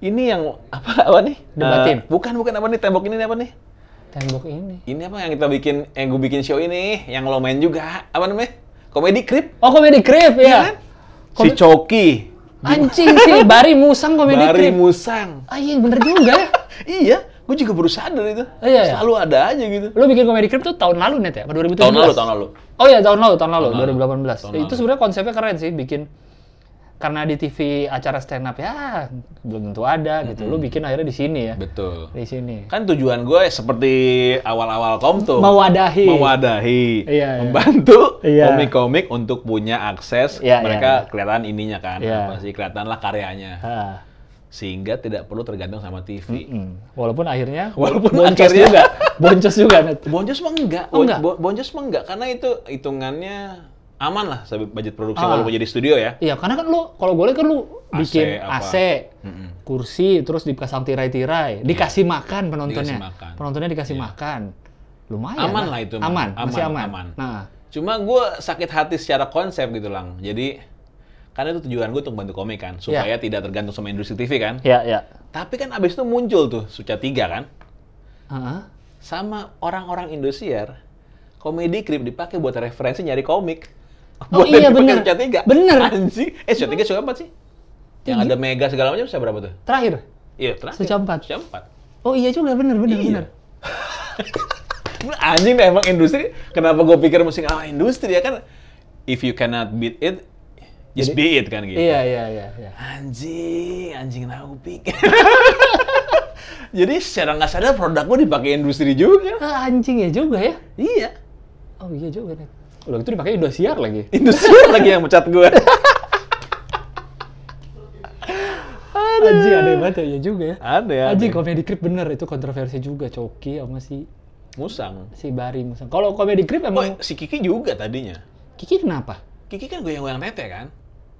Ini yang apa nih? Debatin? Bukan apa nih? Tembok ini apa nih? Tembok ini? Ini apa yang kita bikin, yang gue bikin show ini, yang lo main juga, apa namanya? Comedy Crib? Oh, Comedy Crib ya? Kan? Si Coki. Anjing sih, Bari Musang Comedy Crib. Bari Musang. Ah iya bener juga ya? Iya. Gue juga baru sadar itu. Oh, iya, selalu iya. Ada aja gitu. Lu bikin Comedy Crib tuh tahun lalu Net ya? 2017? Tahun lalu. Oh iya, tahun lalu. 2018. Tahun itu sebenarnya konsepnya keren sih, bikin karena di TV acara stand up ya belum tentu ada gitu. Lu bikin akhirnya di sini ya. Betul. Di sini. Kan tujuan gue seperti awal-awal Komtung. Mewadahi. Iya. Membantu komik-komik untuk punya akses mereka kelihatan ininya kan. Apa sih kelihatanlah karyanya. Sehingga tidak perlu tergantung sama TV. Walaupun boncos akhirnya, juga. Boncos juga. Boncos mah enggak karena itu hitungannya aman lah budget produksi walaupun jadi studio ya. Iya, karena kan lu kalau boleh kan lu bikin AC, kursi terus dipasang tirai-tirai, dikasih makan penontonnya. Penontonnya dikasih makan. Lumayan. Aman lah itu. Masih aman. Nah, cuma gue sakit hati secara konsep gitu Lang. Jadi karena itu tujuan gue untuk bantu komik kan, supaya tidak tergantung sama industri TV kan. Iya. Tapi kan abis itu muncul tuh Suca 3 kan, sama orang-orang Indosiar, Komedi Crib dipakai buat referensi nyari komik. Oh buat iya bener. Suca 3. Bener. Anjing. Suca 3 Suca 4 sih. Yang ada Mega segala macam Suca berapa tuh? Terakhir. Iya terakhir. Suca 4. Oh iya juga bener. Anjing deh emang industri. Kenapa gue pikir musik industri ya kan? If you cannot beat it. Just be it kan gitu. Iya. Anjing naupik. Jadi secara nggak sadar produk gue dipakai industri juga. Anjing ya juga ya? Iya. Oh iya juga Net. Udah gitu dipakai Indosiar lagi. Indosiar lagi yang mecat gue. Anjing ada banget ya juga ya. Ada. Anjing Komedi Crib bener itu kontroversi juga Coki sama si Musang. Si Bari Musang. Kalau Komedi Crib emang si Kiki juga tadinya. Kiki kenapa? Kiki kan goyang-goyang Tete kan?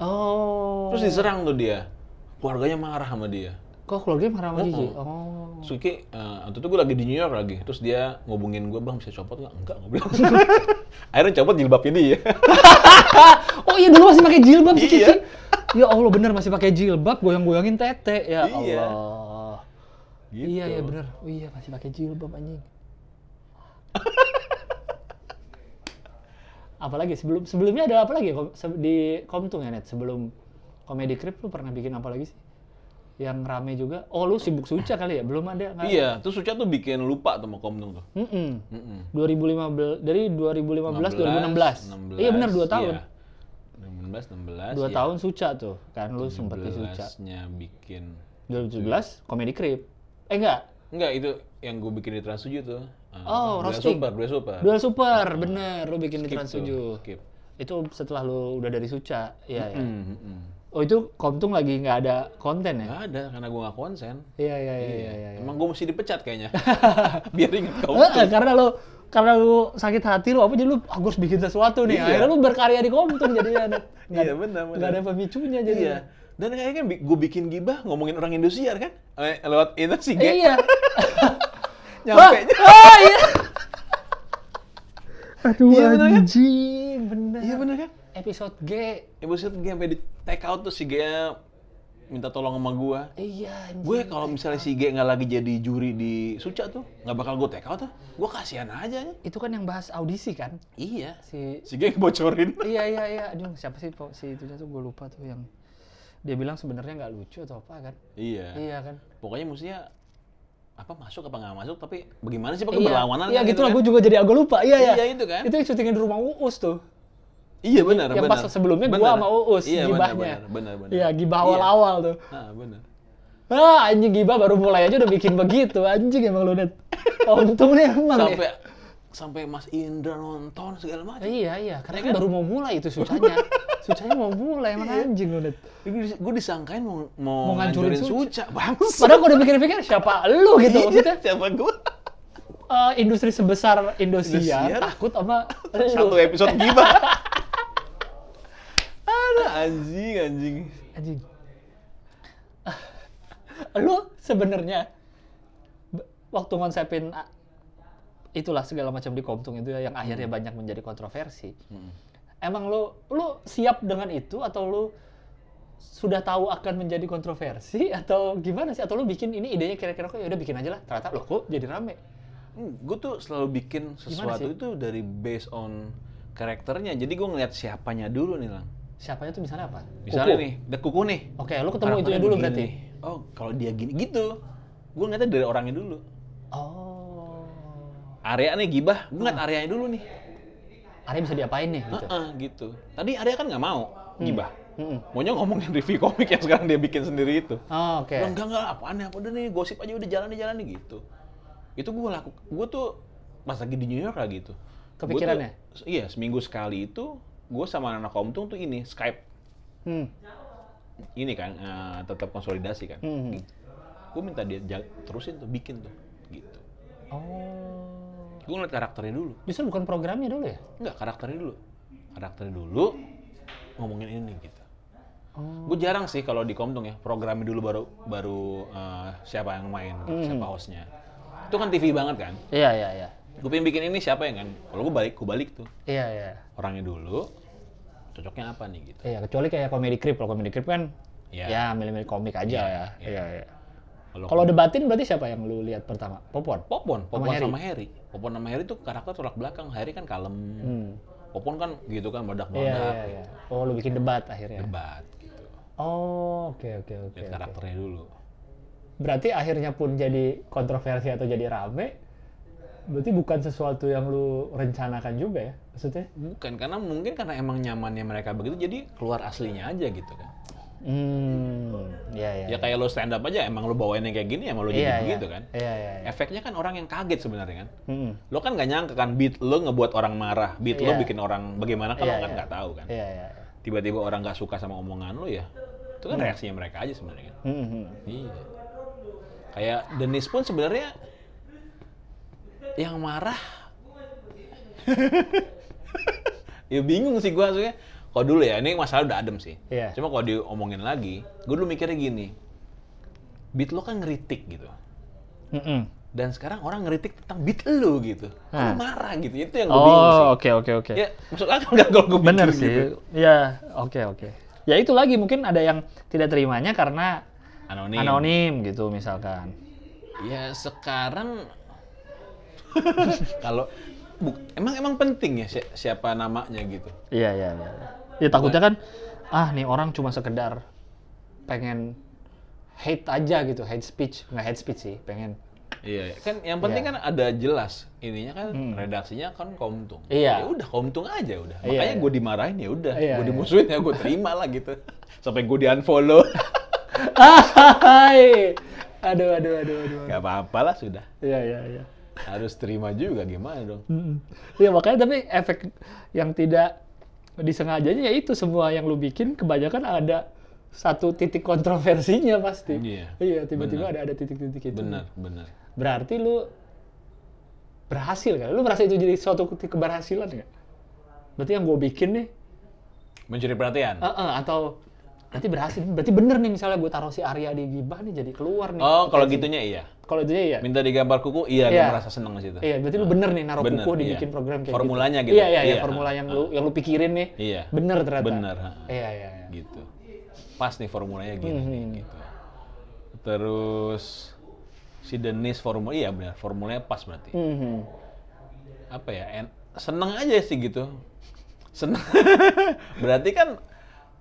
Oh. Terus diserang tuh dia. Keluarganya marah sama dia. Kok keluarganya marah sama Kiki? Oh. So, Kiki, waktu itu gue lagi di New York lagi. Terus dia ngubungin gue, Bang bisa copot nggak? Enggak, gue bilang. Akhirnya copot jilbab ini ya. Oh iya dulu masih pakai jilbab sih Kiki. Ya Allah bener masih pakai jilbab goyang-goyangin Tete. Ya Allah. Gitu. Iya bener. Oh iya masih pakai jilbab anjing. Apalagi sebelumnya ada apa lagi di Komtung ya Net? Sebelum Komedi Crib lu pernah bikin apa lagi sih? Yang rame juga. Oh lu sibuk Suca kali ya? Belum ada. Iya, tuh Suca tuh bikin lupa tuh sama Komtung tuh. 2015 dari 2015 2016. Iya benar 2 tahun. Iya. 2016 16. 2 tahun Suca tuh. Kan lu sempet di Suca. 2017-nya bikin 2017 Komedi Crib. Enggak itu yang gue bikin di Trans7 tuh. Oh, roasting. Duel super, bener. Lu bikin di Trans7. Itu setelah lu udah dari Suca, ya. Oh, itu Komtung lagi nggak ada konten ya? Nggak ada, karena gua nggak konsen. Iya. Emang gua mesti dipecat kayaknya. Biar inget Komtung. Karena lu sakit hati lu apa jadi lu harus bikin sesuatu nih. Akhirnya lu berkarya di Komtung jadinya. Iya, benar. Nggak ada pemicunya jadinya. Dan kayaknya kan gue bikin gibah ngomongin orang Indosiar kan? Lewat Indosiar. Iya. Nyampe-nya. Oh iya. Aduh ya, anjing, bener. Iya bener kan? Episode G sampai di take out tuh si G-nya minta tolong sama gua. Iya anjing. Gue kalau misalnya si G nggak lagi jadi juri di Suca tuh, nggak bakal gue take out tuh. Gue kasihan aja. Itu kan yang bahas audisi kan? Iya. Si G yang bocorin. Iya. Aduh siapa sih si itunya tuh gue lupa tuh yang dia bilang sebenarnya nggak lucu atau apa kan? Iya kan? Pokoknya mestinya apa masuk apa nggak masuk tapi bagaimana sih pakai berlawanan iya kan, gitu lah kan? Gue juga jadi agak lupa iya itu kan itu yang syutingnya di rumah Uus tuh iya benar yang pas sebelumnya gue sama Uus iya, gibahnya benar iya gibah awal tuh benar anjing gibah baru mulai aja udah bikin begitu anjing emang lu Net Komtung nih emang sampai sampai Mas Indra nonton segala macam. Iya, iya. Karena kan baru mau mulai itu sucanya. Sucanya mau mulai, mana anjing lu, Dit. Gue disangkain mau ngancurin suca, bangsa. Padahal gue udah pikir-pikir, siapa lu gitu maksudnya? Siapa gue? Industri sebesar Indosiar takut sama satu episode gimana? Ada anjing. Lu sebenarnya waktu ngonsepin itulah segala macam di Komtung itu ya, yang akhirnya banyak menjadi kontroversi. Emang lu siap dengan itu, atau lu sudah tahu akan menjadi kontroversi, atau gimana sih? Atau lu bikin ini idenya kira-kira kok ya udah bikin aja lah, ternyata loh kok jadi rame? Gue tuh selalu bikin sesuatu itu dari based on karakternya. Jadi gue ngeliat siapanya dulu nih, Lang. Siapanya tuh misalnya apa? Misalnya Kukuh. Nih, The Kukuh nih. Oke, lu ketemu itunya dulu berarti? Oh, kalau dia gini, gitu. Gue ngeliatnya dari orangnya dulu. Oh. Arya nih gibah, gue ngeliat Aryanya dulu nih. Arya bisa diapain nih? Gitu. Gitu. Tadi Arya kan nggak mau gibah. Maunya ngomongin review komik yang sekarang dia bikin sendiri itu. Oh, oke. Enggak, apa udah nih, gosip aja udah jalan nih, gitu. Itu gue lakukan. Gue tuh pas lagi di New York lagi itu. Kepikirannya? Iya, seminggu sekali itu. Gue sama anak Komtung tuh ini, Skype. Ini kan, tetap konsolidasi kan. Gitu. Gue minta dia terusin tuh, bikin tuh. Gitu. Oh. Gue ngeliat karakternya dulu. Justru bukan programnya dulu ya? Enggak, karakternya dulu. Karakternya dulu, ngomongin ini gitu. Oh. Gue jarang sih kalau di Komtung ya, programnya dulu baru siapa yang main, siapa hostnya. Itu kan TV banget kan? Iya. Gue pengen bikin ini siapa ya kan? Kalau gue balik tuh. Iya. Orangnya dulu, cocoknya apa nih gitu. Iya, kecuali kayak Comedy Crib. Kalau Comedy Crib kan ya milih-milih komik aja ya. Iya. Kalau debatin berarti siapa yang lu lihat pertama? Popon sama Heri. Popon sama Heri tuh karakter tolak belakang. Heri kan kalem. Popon kan gitu kan, meledak-meledak. Iya. Oh, lu bikin debat akhirnya. Debat gitu. Oh, oke. Lihat karakternya dulu. Berarti akhirnya pun jadi kontroversi atau jadi rame. Berarti bukan sesuatu yang lu rencanakan juga ya? Maksudnya? Bukan, karena mungkin karena emang nyamannya mereka begitu, jadi keluar aslinya aja gitu kan. Ya kayak lu stand up aja, emang lu bawainnya kayak gini, emang lu jadi begitu kan. Iya. Efeknya kan orang yang kaget sebenarnya kan. Lu kan nggak nyangka kan, beat lu ngebuat orang marah, beat lu bikin orang bagaimana kan, lu kan nggak tahu kan. Iya. Tiba-tiba orang nggak suka sama omongan lu ya, itu kan reaksinya mereka aja sebenarnya kan. Iya. Kayak Denise pun sebenarnya yang marah, ya bingung sih gue maksudnya. Kalau dulu ya, ini masalah udah adem sih. Yeah. Cuma kalau diomongin lagi, gue dulu mikirnya gini, beat lo kan ngeritik gitu. Dan sekarang orang ngeritik tentang beat lo gitu. Lo marah gitu, itu yang gue bingung sih. Oke. Ya, maksud akal nggak kalau gue bener sih. Gitu. Ya, oke. Ya itu lagi, mungkin ada yang tidak terimanya karena anonim gitu misalkan. Ya sekarang kalau emang penting ya siapa namanya gitu. Iya. Ya takutnya kan nih orang cuma sekedar pengen hate aja gitu, hate speech, nggak hate speech sih, pengen. Iya, kan yang penting kan ada jelas ininya kan, redaksinya kan Komtung. Iya. Ya udah Komtung aja udah. Makanya gue dimarahin ya udah, gue dimusuhin ya gue terima lah gitu. Sampai gue di-unfollow. Aduh. Gak apa-apa lah sudah. Iya. Harus terima juga, gimana dong? Ya makanya, tapi efek yang tidak disengajanya ya itu, semua yang lu bikin kebanyakan ada satu titik kontroversinya pasti. Iya, tiba-tiba ada titik-titik itu. Benar. Berarti lu berhasil kan? Lu merasa itu jadi suatu keberhasilan nggak? Berarti yang gue bikin nih mencuri perhatian? Atau berarti berhasil, berarti bener nih misalnya gue taruh si Arya di gibah nih jadi keluar nih. Oh, kalau gitunya iya. Kalau itunya iya. Minta digambar kuku, iya. Gue merasa seneng di situ. Iya, berarti lu bener nih naruh kuku dibikin program kayak formulanya gitu. Iya, formula yang lu pikirin nih. Iya. Bener ternyata. Bener. Iya. Gitu. Pas nih formulanya gini nih gitu. Terus si Denise iya bener, formulanya pas berarti. Apa ya? Seneng aja sih gitu. Seneng. Berarti kan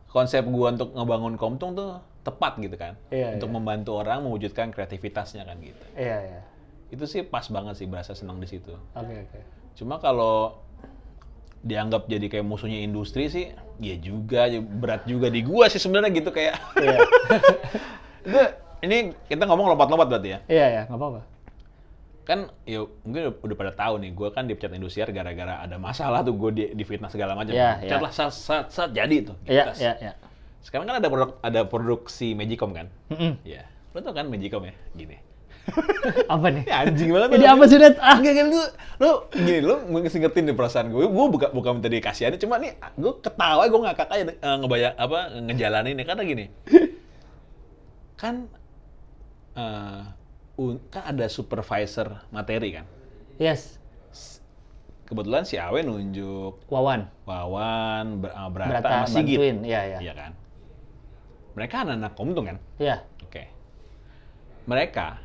konsep gua untuk ngebangun Komtung tuh tepat gitu kan, untuk membantu orang mewujudkan kreativitasnya kan gitu. Iya. Itu sih pas banget sih, berasa senang di situ. Oke. Cuma kalau dianggap jadi kayak musuhnya industri sih, ya juga berat juga di gua sih sebenarnya gitu kayak. Iya. Ini kita ngomong lompat-lompat berarti ya? Iya, nggak apa-apa. kan ya mungkin udah pada tahu nih, gue kan dipecat Indosiar gara-gara ada masalah tuh, gue difitnah segala macam. Pecat lah saat jadi tuh. Sekarang kan ada produksi Magicom kan? Ya. Lo tau kan Magicom ya? Gini. Apa nih? Ya, anjing banget. Jadi apa sih, Net? Ah, kayak gitu. Lo gini, lo ngesingetin di perasaan gue. Gue bukan minta dikasihannya, cuma nih gue ketawa, gue ngakak aja ngebayang apa ngejalaninnya, karena gini. Kan kan ada supervisor materi kan? Yes. Kebetulan si Awe nunjuk Wawan, Brata, Mas Sigit. Iya kan? Mereka anak-anak Komtung kan? Iya. Oke. Mereka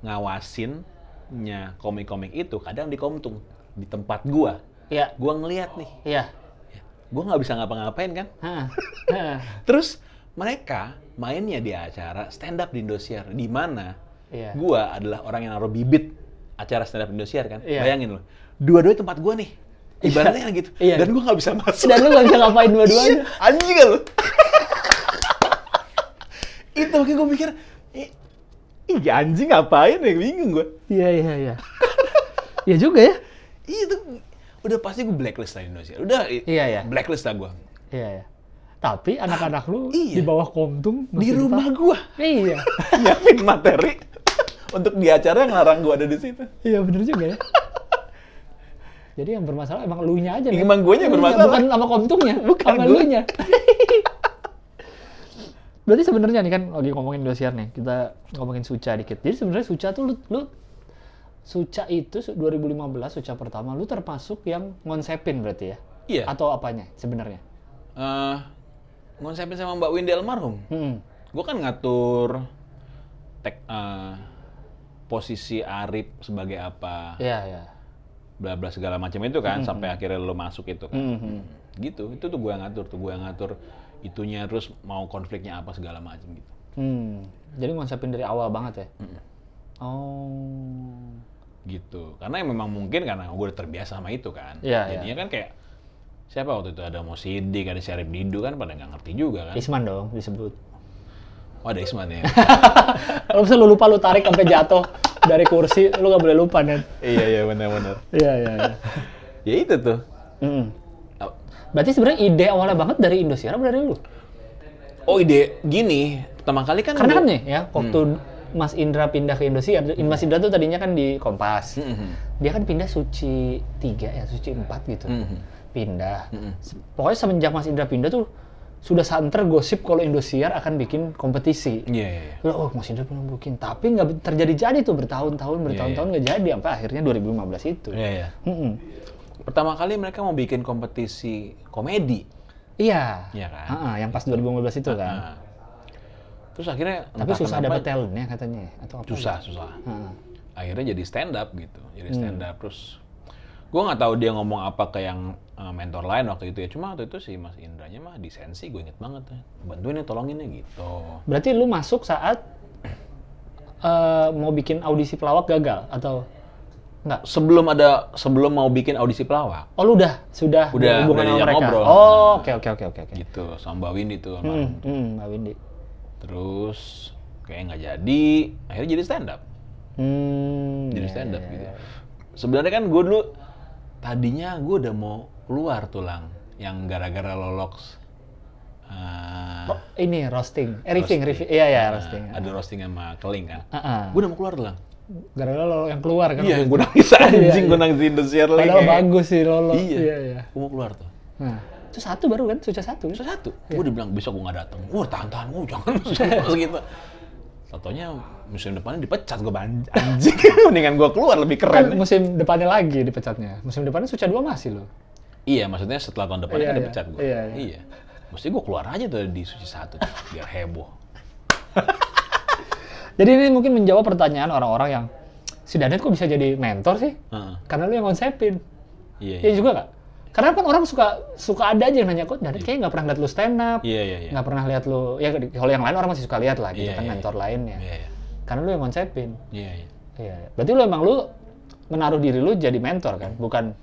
ngawasinnya komik-komik itu kadang di Komtung, di tempat gua. Iya. Gua ngeliat nih. Iya. Gua nggak bisa ngapa-ngapain kan? Terus mereka mainnya di acara stand up di Indosiar, di mana gua adalah orang yang naruh bibit acara stand up di Indosiar kan. Bayangin loh, dua-duanya tempat gua nih, ibaratnya gitu. Dan gua nggak bisa masuk. Dan lu nggak bisa ngapain dua-duanya. Anjing kan lu. Itu makanya gua pikir, ih anjing ngapain ya, bingung gua. Iya. Iya juga ya. Itu udah pasti gua blacklist lah di Indosiar. Udah blacklist lah gua. Iya. Tapi anak-anak lu di bawah Komtung di rumah gua. Iya. Nyiapin materi untuk di acara ngelarang gua ada di situ. Iya bener juga ya. Jadi yang bermasalah emang elunya aja. Emang guanya bermasalah. Bukan sama Komtungnya, sama elunya. Berarti sebenarnya nih kan lagi ngomongin Indosiar nih, kita ngomongin Suca dikit. Jadi sebenarnya Suca tuh lu Suca itu 2015 Suca pertama lu termasuk yang ngonsepin berarti ya? Iya. Atau apanya sebenarnya? Ngonsepin sama Mbak Windy almarhum. Gue kan ngatur posisi Arief sebagai apa, bla bla segala macam itu kan, sampai akhirnya lo masuk itu kan. Gitu, itu tuh gue yang ngatur itunya, terus mau konfliknya apa segala macam gitu. Jadi ngonsepin dari awal banget ya. Oh, gitu. Karena memang mungkin karena gue udah terbiasa sama itu kan. Jadinya kan kayak siapa waktu itu ada Mo Sidik, ada Syarif Didu kan, pada nggak ngerti juga kan. Isman dong disebut. Oh ada Isman ya. Kalau misalnya lu lupa, lu tarik sampai jatuh dari kursi, lu nggak boleh lupa Net. Iya benar. Iya. Ya itu tuh. Berarti sebenarnya ide awalnya banget dari Indosiar apa dari lu? Oh ide gini, pertama kali kan. Karena kan nih ya waktu Mas Indra pindah ke Indosiar, Mas Indra tuh tadinya kan di Kompas. Dia kan pindah Suci 3 ya, Suci 4 gitu. Pindah. Pokoknya semenjak Mas Indra pindah tuh sudah santer gosip kalau Indosiar akan bikin kompetisi. Iya. Oh, Mas Indra belum bikin, tapi nggak terjadi-jadi tuh bertahun-tahun nggak jadi sampai akhirnya 2015 itu. Iya. Pertama kali mereka mau bikin kompetisi komedi. Iya kan? Yang pas 2015 itu kan. Terus akhirnya tapi susah dapat talentnya katanya atau apa? Susah. Akhirnya jadi stand up gitu. Jadi stand up terus gue nggak tahu dia ngomong apa ke yang mentor lain waktu itu ya, cuma waktu itu si Mas Indranya mah disensi, gue inget banget ya. Bantuin ya, tolongin ya gitu. Berarti lu masuk saat mau bikin audisi pelawak gagal atau nggak? Sebelum mau bikin audisi pelawak. Oh lu udah hubungan sama mereka. Ngobrol. Oh oke. Gitu sama Mbak Windy tuh. Mbak Windy. Terus kayak nggak jadi, akhirnya jadi stand up. Gitu. Sebenarnya kan gue dulu tadinya gue udah mau keluar tulang yang gara-gara loloks ini roasting. Iya roasting. Ada roasting sama keling kan. Gue udah mau keluar tulang. Gara-gara lolok yang keluar kan. Iya, gue nangis anjing, gue nangis Indosiar lagi. Padahal bagus sih lolok. Iya. Gue mau keluar tuh. Itu satu baru kan, Suca satu. Gue udah bilang besok gue nggak datang. Wah tahan gue jangan gitu. Taunya musim depannya dipecat gue anjing. Mendingan gue keluar lebih keren. Kan musim depannya lagi dipecatnya. Musim depannya Suca 2 masih loh. Iya, maksudnya setelah tahun depannya kan dipecat gue. Iya. Mesti gue keluar aja tuh di Suci 1 biar heboh. Jadi ini mungkin menjawab pertanyaan orang-orang yang si Danet kok bisa jadi mentor sih? Karena lu yang ngonsepin. Iya. Iya juga nggak? Karena kan orang suka ada aja yang nanya, kok Danet kayaknya nggak pernah lihat lu stand up, nggak pernah lihat lu, ya kalau yang lain orang masih suka lihat lah gitu kan mentor lainnya. Karena lu yang ngonsepin. Iya. Berarti lu emang menaruh diri lu jadi mentor kan, bukan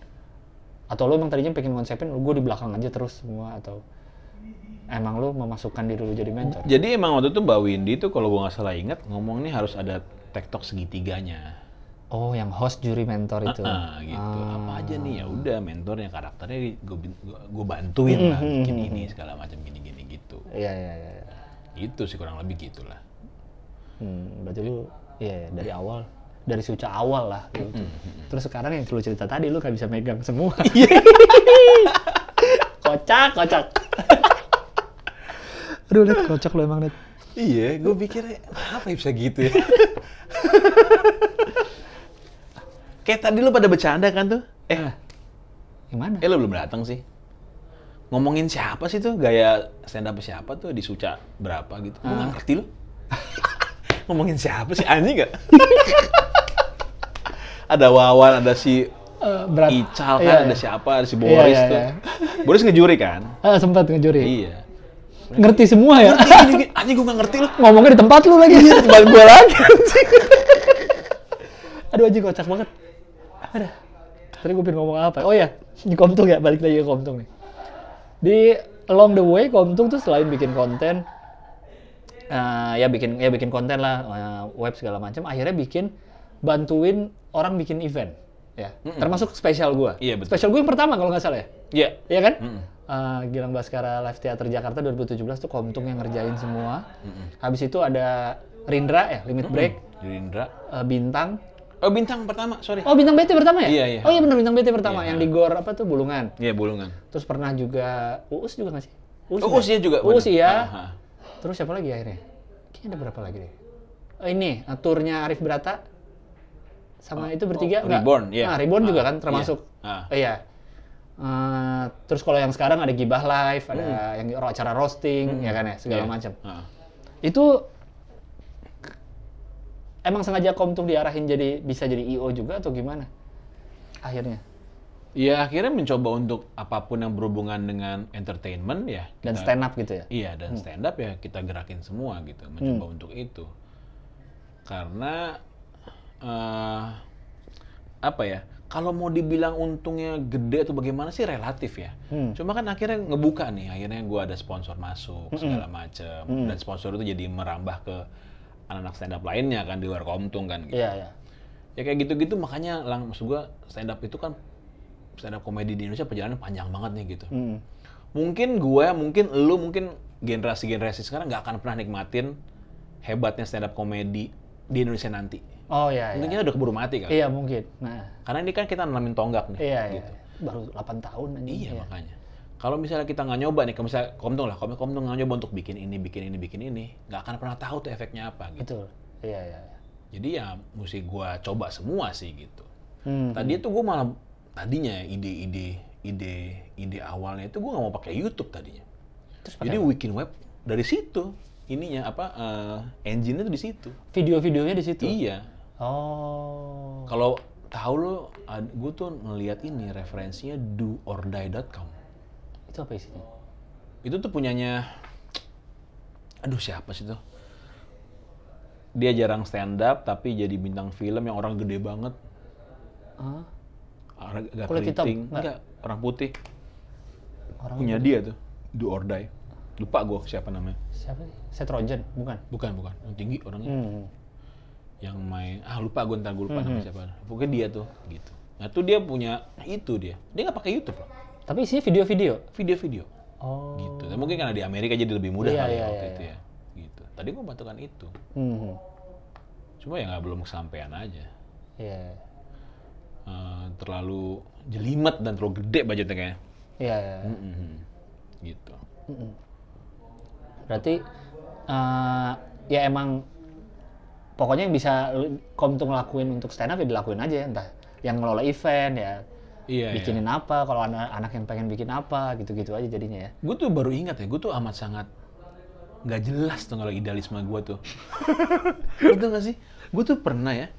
atau lu emang tadinya pengen ngonsepin, gue di belakang aja terus semua, atau emang lu memasukkan diri lu jadi mentor? Jadi emang waktu itu Mbak Windy tuh kalau gue nggak salah ingat ngomong nih harus ada tektok segitiganya. Oh, yang host, juri, mentor itu. Gitu. Apa aja nih, ya udah mentornya, karakternya gue bantuin lah, bikin ini segala macam gini-gini gitu. Iya. Itu sih kurang lebih gitulah. Berarti lu ya dari awal, dari suca awal lah gitu. Terus sekarang yang lu cerita tadi lu kan bisa megang semua. kocak. Aduh, Net, kocak lu emang, Net. Iya, gue pikir apa bisa gitu ya. Kayak tadi lu pada bercanda kan tuh? Gimana? Lu belum datang sih. Ngomongin siapa sih tuh? Gaya stand up siapa tuh di Suca berapa gitu? Gue nggak ngerti lu. Ngomongin siapa sih? Anjing nggak? Ada Wawan, ada si Ical kan, ada siapa, ada si Boris tuh. Boris ngejuri kan? Sempat ngejuri. Iya. Ngerti semua ya? Anjing gue nggak ngerti lu. Ngomongnya di tempat lu lagi. Di tempat gue lagi. Aduh, anjing kocak banget. Aduh. Tadi gue pengen ngomong apa? Oh iya, di Komtung ya, balik lagi ke Komtung nih. Di along the way Komtung tuh selain bikin konten, ya bikin konten lah, web segala macam. Akhirnya bikin, bantuin orang bikin event, ya. Termasuk spesial gue. Iya, betul. Spesial gue yang pertama kalau nggak salah ya. Iya. Iya kan? Gilang Baskara Live Theater Jakarta 2017 tuh Komtung yang ngerjain semua. Habis itu ada Rindra ya, Limit Break. Rindra. Bintang. Oh, Bintang pertama, sorry. Oh, Bintang Bete pertama ya? Iya. Oh iya benar, Bintang Bete pertama, yang di Gor apa tuh, Bulungan. Iya, Bulungan. Terus pernah juga Uus juga nggak sih? Uus ya juga. Uus ya. Terus siapa lagi akhirnya? Kayaknya ada berapa lagi deh. Oh, ini turnya Arief Brata sama itu bertiga. Reborn, iya. Reborn juga kan termasuk. Iya. Terus kalau yang sekarang ada Gibah Live, ada yang acara roasting, ya kan ya, segala macam. Itu emang sengaja Komtung diarahin jadi bisa jadi I.O. juga atau gimana akhirnya? Ya akhirnya mencoba untuk apapun yang berhubungan dengan entertainment ya. Dan stand up gitu ya? Iya, dan stand up ya kita gerakin semua gitu, mencoba untuk itu. Karena apa ya, kalau mau dibilang untungnya gede atau bagaimana sih relatif ya. Cuma kan akhirnya ngebuka nih, akhirnya gue ada sponsor masuk segala macem. Dan sponsor itu jadi merambah ke anak-anak stand up lainnya kan di luar Komtung kan gitu. Iya. Ya kayak gitu-gitu, makanya maksud gua stand up itu kan, stand up komedi di Indonesia perjalanan panjang banget nih gitu. Mungkin gua, mungkin lu, mungkin generasi-generasi sekarang nggak akan pernah nikmatin hebatnya stand up komedi di Indonesia nanti. Oh iya. Mungkin kita udah keburu mati kan. Iya mungkin. Nah, karena ini kan kita nalamin tonggak nih. Iya gitu. Iya. Baru 8 tahun aja. Iya ya. Makanya. Kalau misalnya kita nggak nyoba nih, kalau misalnya Komtung nggak nyoba untuk bikin ini, nggak akan pernah tahu tuh efeknya apa gitu. Betul, iya. Jadi ya mesti gua coba semua sih gitu. Tadi itu gua malah, tadinya ide awalnya itu gua nggak mau pakai YouTube tadinya. Terus jadi bikin web dari situ, ininya apa, engine-nya tuh di situ. Video-videonya di situ? Iya. Oh. Kalau tahu lo, gua tuh ngeliat ini referensinya doordie.com. Itu apa isinya? Itu tuh punyanya, aduh siapa sih tuh? Dia jarang stand up tapi jadi bintang film yang orang gede banget. Agak keriting, enggak, orang putih. Orang punya gede. Dia tuh, Do or Die. Lupa gue siapa namanya. Siapa sih? Seth Rogen? Bukan. Yang tinggi orangnya. Yang main, lupa gue, ntar gue lupa namanya siapa. Pokoknya dia tuh, gitu. Nah tuh dia punya, itu dia. Dia nggak pakai YouTube loh. Tapi isinya video-video? Video-video. Oh. Gitu. Dan mungkin karena di Amerika jadi lebih mudah waktu itu ya. Gitu. Tadi gua bantukan itu. Cuma ya belum kesampaian aja. Iya. Terlalu jelimet dan terlalu gede budgetnya kayaknya. Iya. Gitu. Berarti ya emang pokoknya yang bisa Komtung lakuin untuk stand up ya dilakuin aja. Entah yang ngelola event ya. Bikinin apa, kalau anak-anak yang pengen bikin apa, gitu-gitu aja jadinya ya. Gue tuh baru ingat ya, gue tuh amat sangat nggak jelas tuh kalau idealisme gue tuh. Betul nggak sih? Gue tuh pernah ya,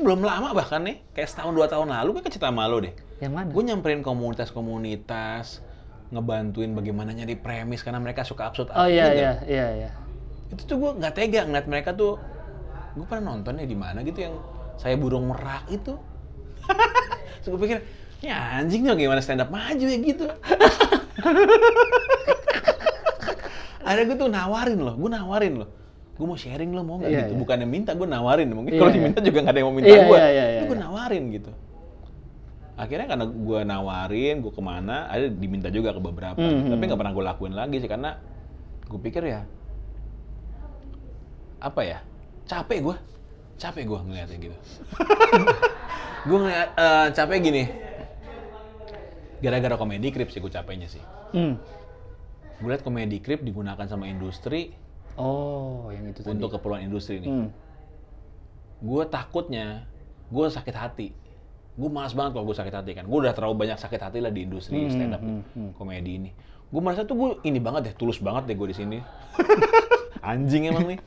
belum lama bahkan nih, kayak setahun 2 tahun lalu gue cerita sama lo deh. Yang mana? Gue nyamperin komunitas-komunitas, ngebantuin bagaimana nyari premis karena mereka suka absurd. Oh iya. Itu tuh gue nggak tega ngeliat mereka tuh. Gue pernah nontonnya di mana gitu yang saya burung merak itu. Terus gue pikir, ya anjing dong gimana stand up maju ya gitu. Ada gue tuh nawarin loh. gue mau sharing lo mau nggak gitu. Bukannya minta, gue nawarin. Mungkin kalau diminta juga nggak ada yang mau minta gue. Gue nawarin gitu. Akhirnya karena gue nawarin, gue kemana, ada diminta juga ke beberapa. Tapi nggak pernah gue lakuin lagi sih, karena gue pikir ya, apa ya, capek gue ngeliatnya gitu. Gue ngeliat, capek gini, gara-gara Komedi Crib sih gue capeknya sih. Gue liat Komedi Crib digunakan sama industri, yang itu untuk tadi, keperluan industri nih. Gue takutnya, gue sakit hati. Gue malas banget kalau gue sakit hati kan. Gue udah terlalu banyak sakit hati lah di industri stand up komedi ini. Gue merasa tuh gue ini banget deh, tulus banget deh gue di sini. Anjing emang nih.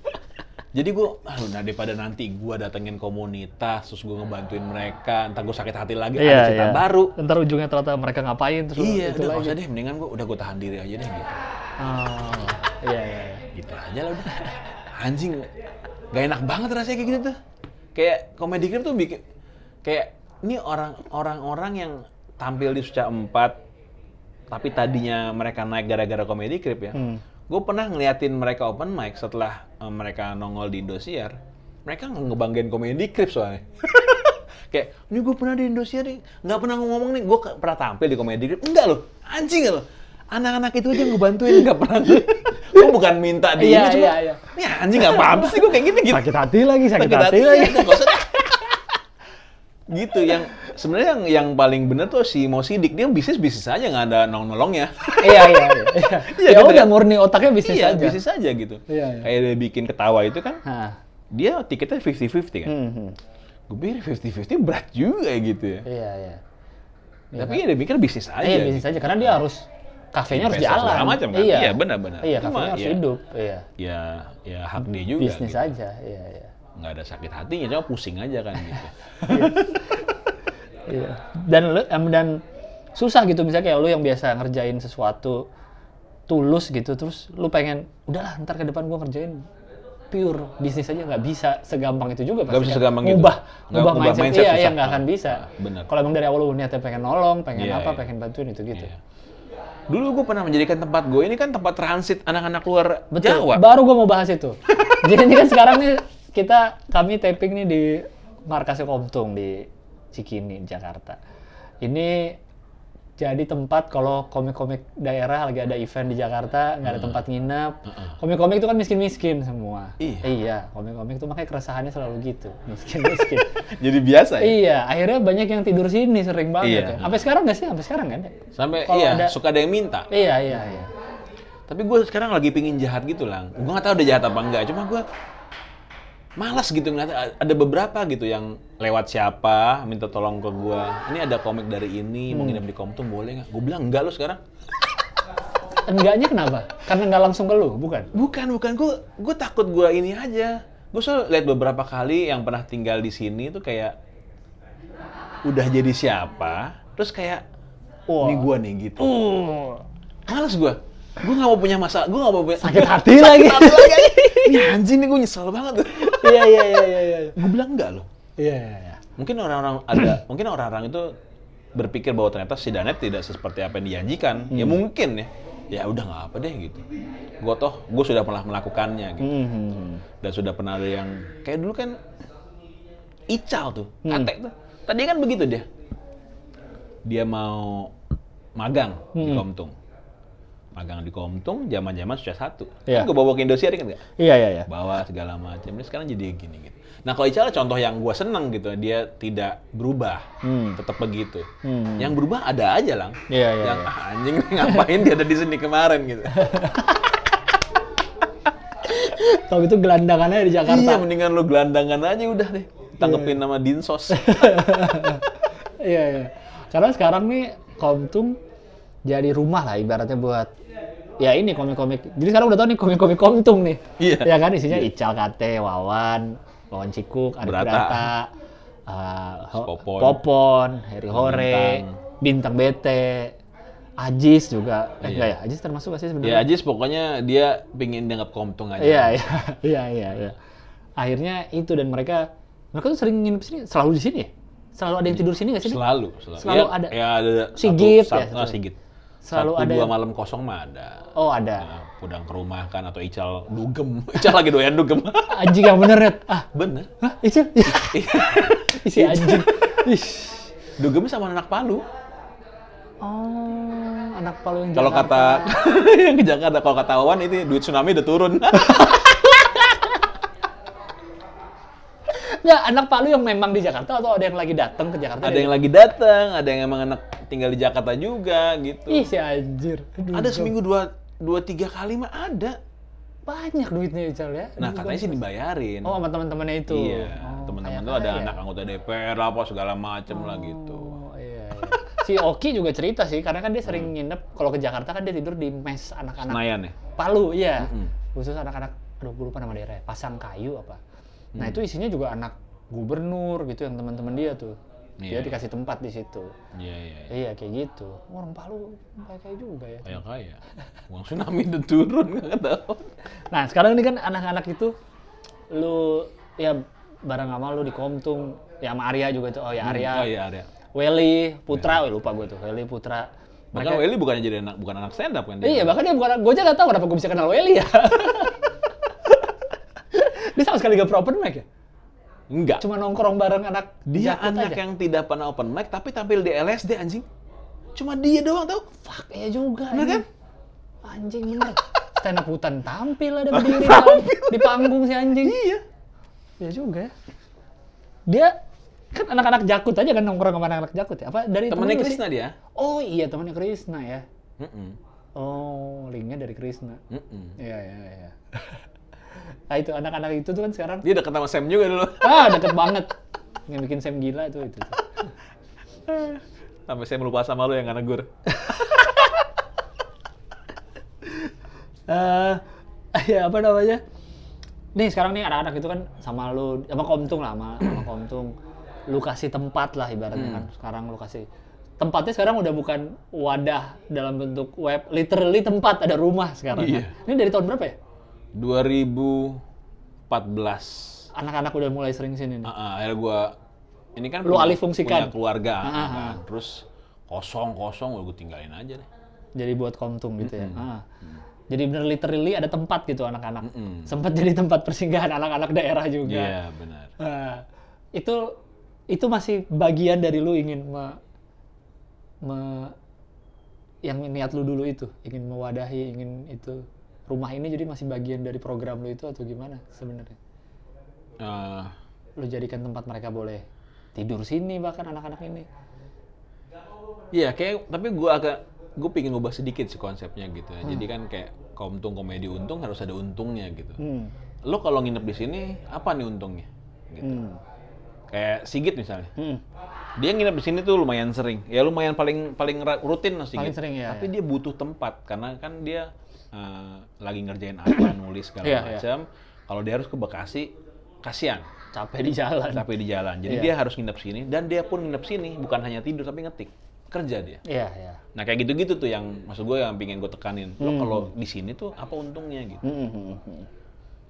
Jadi gue, daripada nanti gue datengin komunitas, terus gue ngebantuin mereka, ntar gue sakit hati lagi, ada cerita baru. Ntar ujungnya ternyata mereka ngapain, terus itu udah lagi. Gak usah deh, mendingan gue udah gue tahan diri aja deh gitu. Gitu aja lah udah. Anjing, gak enak banget rasanya kayak gitu tuh. Kayak Komedi Crib tuh bikin, kayak ini orang-orang yang tampil di Suca 4, tapi tadinya mereka naik gara-gara Komedi Crib ya. Gue pernah ngeliatin mereka open mic setelah mereka nongol di Indosiar, mereka ngebanggain Komedi Crib soalnya. Kayak, ini gue pernah di Indosiar nih, nggak pernah ngomong nih, gue pernah tampil di Komedi Crib. Enggak loh, anjing ya loh. Anak-anak itu aja ngebantuin, nggak pernah. Gue bukan minta dia, cuma, nih anjing nggak paham sih gue kayak gini. Sakit hati lagi, sakit hati lagi. Gitu, yang sebenarnya yang paling bener tuh si Mo Sidik, dia bisnis aja, nggak ada nolongnya. Ya gitu, udah kan? Murni otaknya bisnis aja gitu. Kayak dia bikin ketawa itu kan, dia tiketnya 50-50 kan. Gue pikir 50-50 berat juga gitu ya. Tapi dia mikir bisnis aja. Bisnis aja karena dia harus kafenya harus jalan. Macam, kan? Benar-benar. Kafenya harus hidup. Ya hak dia juga. Bisnis gitu. Aja. Nggak ada sakit hatinya, cuma pusing aja kan gitu. Dan susah gitu, misalnya kayak lu yang biasa ngerjain sesuatu tulus gitu, terus lu pengen, udahlah ntar ke depan gua ngerjain pure bisnis aja, nggak bisa segampang itu juga. Nggak bisa segampang itu. Ubah mindset, nggak akan bisa. Kalau emang dari awal lu niatnya pengen nolong, pengen pengen bantuin itu gitu. Dulu gue pernah menjadikan tempat gue ini kan tempat transit anak-anak luar Jawa. Baru gue mau bahas itu. Jadi ini kan sekarang nih, kami taping nih di markasnya Komtung di Cikini, Jakarta. Ini jadi tempat kalau komik-komik daerah lagi ada event di Jakarta, nggak ada tempat nginep. Komik-komik itu kan miskin-miskin semua. Iya, komik-komik itu makanya keresahannya selalu gitu, miskin-miskin. Jadi biasa ya? Iya, akhirnya banyak yang tidur sini sering banget ya. Sampai sekarang nggak sih? Sampai sekarang kan? Sampai suka ada yang minta. Iya. Tapi gue sekarang lagi pingin jahat gitu lah. Gue nggak tahu udah jahat apa enggak, cuma gue malas gitu ngeliat, ada beberapa gitu yang lewat siapa, minta tolong ke gua. Ini ada komik dari ini, mau nginep di Komtung boleh nggak? Gua bilang enggak lo sekarang. Enggaknya kenapa? Karena nggak langsung ke lu, bukan? Bukan. Gua takut gua ini aja. Gua soal lihat beberapa kali yang pernah tinggal di sini tuh kayak udah jadi siapa, terus kayak ini gua nih gitu. Malas gua. Gue nggak mau punya masalah, gue nggak mau punya sakit hati lagi. Ini anjing nih, gue nyesel banget. Iya. Gue bilang enggak loh. Iya. Mungkin orang-orang itu berpikir bahwa ternyata si Danet tidak seperti apa yang dijanjikan. Ya mungkin ya. Ya udah nggak apa deh gitu. Gue sudah pernah melakukannya gitu. Dan sudah pernah ada yang kayak dulu kan Ical tuh, Atek tuh. Tadi kan begitu dia. Dia mau magang di Komtung. Magang di Komtung, zaman-zaman Suca 1. Kan gue bawa ke Indosiar kan nggak? Iya. Bawa segala macam. Ini sekarang jadi gini gitu. Nah kalau Ical contoh yang gue seneng gitu, dia tidak berubah, tetap begitu. Yang berubah ada aja lang. Iya. Yang anjing ngapain dia ada di sini kemarin gitu. Kalau itu gelandangannya di Jakarta. Iya, mendingan lo gelandangan aja udah deh. Tanggepin nama Dinsos. Iya. Karena sekarang nih Komtung jadi rumah lah ibaratnya buat ini komik-komik. Jadi sekarang udah tau nih komik-komik Komtung nih. Iya. Ya kan isinya Ical, Kate, Wawan Cikuk, Arief Brata, Popon, Heri Hore, Bintang Bete, Ajis juga. Enggak ya? Ajis termasuk gak sih sebenarnya? Ya Ajis pokoknya dia pingin dianggap Komtung aja. Iya. Akhirnya itu, dan mereka tuh sering nginep sini, selalu di sini. Selalu ada yang tidur sini nggak sih? Selalu ada. Ya ada Sigit. Selalu ada dua malam kosong mah ada. Oh, ada. Pudang ke rumah kan atau Ical dugem. Ical lagi doyan dugem. Anjing yang bener, Net. Ah, bener. Hah, Ical? Isi anjing. Ish. Dugemnya sama anak Palu. Oh, anak Palu yang Jakarta. Kalau kata yang ke Jakarta, kalau kata Wawan itu duit tsunami udah turun. Nggak, anak Palu yang memang di Jakarta atau ada yang lagi datang ke Jakarta? Ada yang lagi datang, ada yang emang anak tinggal di Jakarta juga gitu. Ih, si anjir. Aduh, ada seminggu dua tiga kali mah ada. Banyak duitnya Ical ya. Nah, katanya sih dibayarin. Oh, sama teman-temannya itu. Iya, oh, teman-teman tuh ada ya? Anak anggota DPR lah apa segala macem lah gitu. Oh iya, iya. Si Oki juga cerita sih, karena kan dia sering nginep kalau ke Jakarta kan dia tidur di mes anak-anak. Senayan ya? Palu, iya. Khusus anak-anak, aduh gue lupa nama daerah, Pasang Kayu apa. Nah, itu isinya juga anak gubernur gitu yang teman-teman dia tuh. Dia dikasih tempat di situ. Iya, kayak gitu. Orang Palu kaya juga ya. Kaya. Uang tsunami udah turun, nggak tahu. Nah, sekarang ini kan anak-anak itu lu ya bareng sama lu di Komtung, ya sama Arya juga tuh. Oh ya, Arya. Oh iya, Arya. Welly Putra, lupa gue tuh. Welly Putra. Bahkan Welly bukannya jadi anak, bukan anak stand up kan dia. Iya, bahkan dia bukan, gue aja nggak tahu kenapa gue bisa kenal Welly ya. Dia sama sekali gak pro-open mic ya? Enggak. Cuma nongkrong bareng anak dia Jakarta anak aja. Yang tidak pernah open mic tapi tampil di LSD anjing. Cuma dia doang tau. Fuck, iya juga. Bener kan? Anjing bener. Stand up hutan tampil ada berdiri di panggung si anjing. Iya. Iya juga ya. Dia kan anak-anak Jakut aja kan nongkrong sama anak-anak Jakut ya? Apa dari temennya Krishna dia? Oh iya, temennya Krishna ya. Oh, linknya dari Krishna. Iya. Nah itu, anak-anak itu tuh kan sekarang... Dia deket sama Sam juga dulu. Ah, deket banget. Yang bikin Sam gila tuh itu. Sampai Sam lupa sama lu yang gak negur. Ya apa namanya? Nih sekarang nih anak-anak itu kan sama lu, sama Komtung lah, sama Komtung. Lu kasih tempat lah ibaratnya kan. Sekarang lu kasih... Tempatnya sekarang udah bukan wadah dalam bentuk web. Literally tempat, ada rumah sekarang. Iya. Kan? Ini dari tahun berapa ya? 2014. Anak-anak udah mulai sering sini nih. Akhirnya gua ini kan lu alih fungsikan punya keluarga. Kan? Terus kosong-kosong gue tinggalin aja deh. Jadi buat Komtung gitu ya. Jadi bener literally ada tempat gitu anak-anak. Sempat jadi tempat persinggahan anak-anak daerah juga. Iya, benar. Itu masih bagian dari lu ingin yang niat lu dulu itu, ingin mewadahi, ingin itu. Rumah ini jadi masih bagian dari program lu itu atau gimana sebenarnya? Lu jadikan tempat mereka boleh tidur sini bahkan anak-anak ini. Iya, kayak tapi gue pengen ngubah sedikit sih konsepnya gitu. Ya. Jadi kan kayak Komtung komedi untung harus ada untungnya gitu. Lu kalau nginep di sini apa nih untungnya? Gitu. Kayak Sigit misalnya. Dia nginep di sini tuh lumayan sering. Ya lumayan paling rutin lah Sigit. Paling sering ya. Tapi dia butuh tempat karena kan dia lagi ngerjain apa, nulis segala macam. Kalau dia harus ke Bekasi, kasihan. Capek di jalan. Jadi dia harus nginep sini dan dia pun nginep sini, bukan hanya tidur tapi ngetik, kerja dia. Nah kayak gitu-gitu tuh yang maksud gue yang pingin gue tekanin. Lo kalau di sini tuh apa untungnya gitu?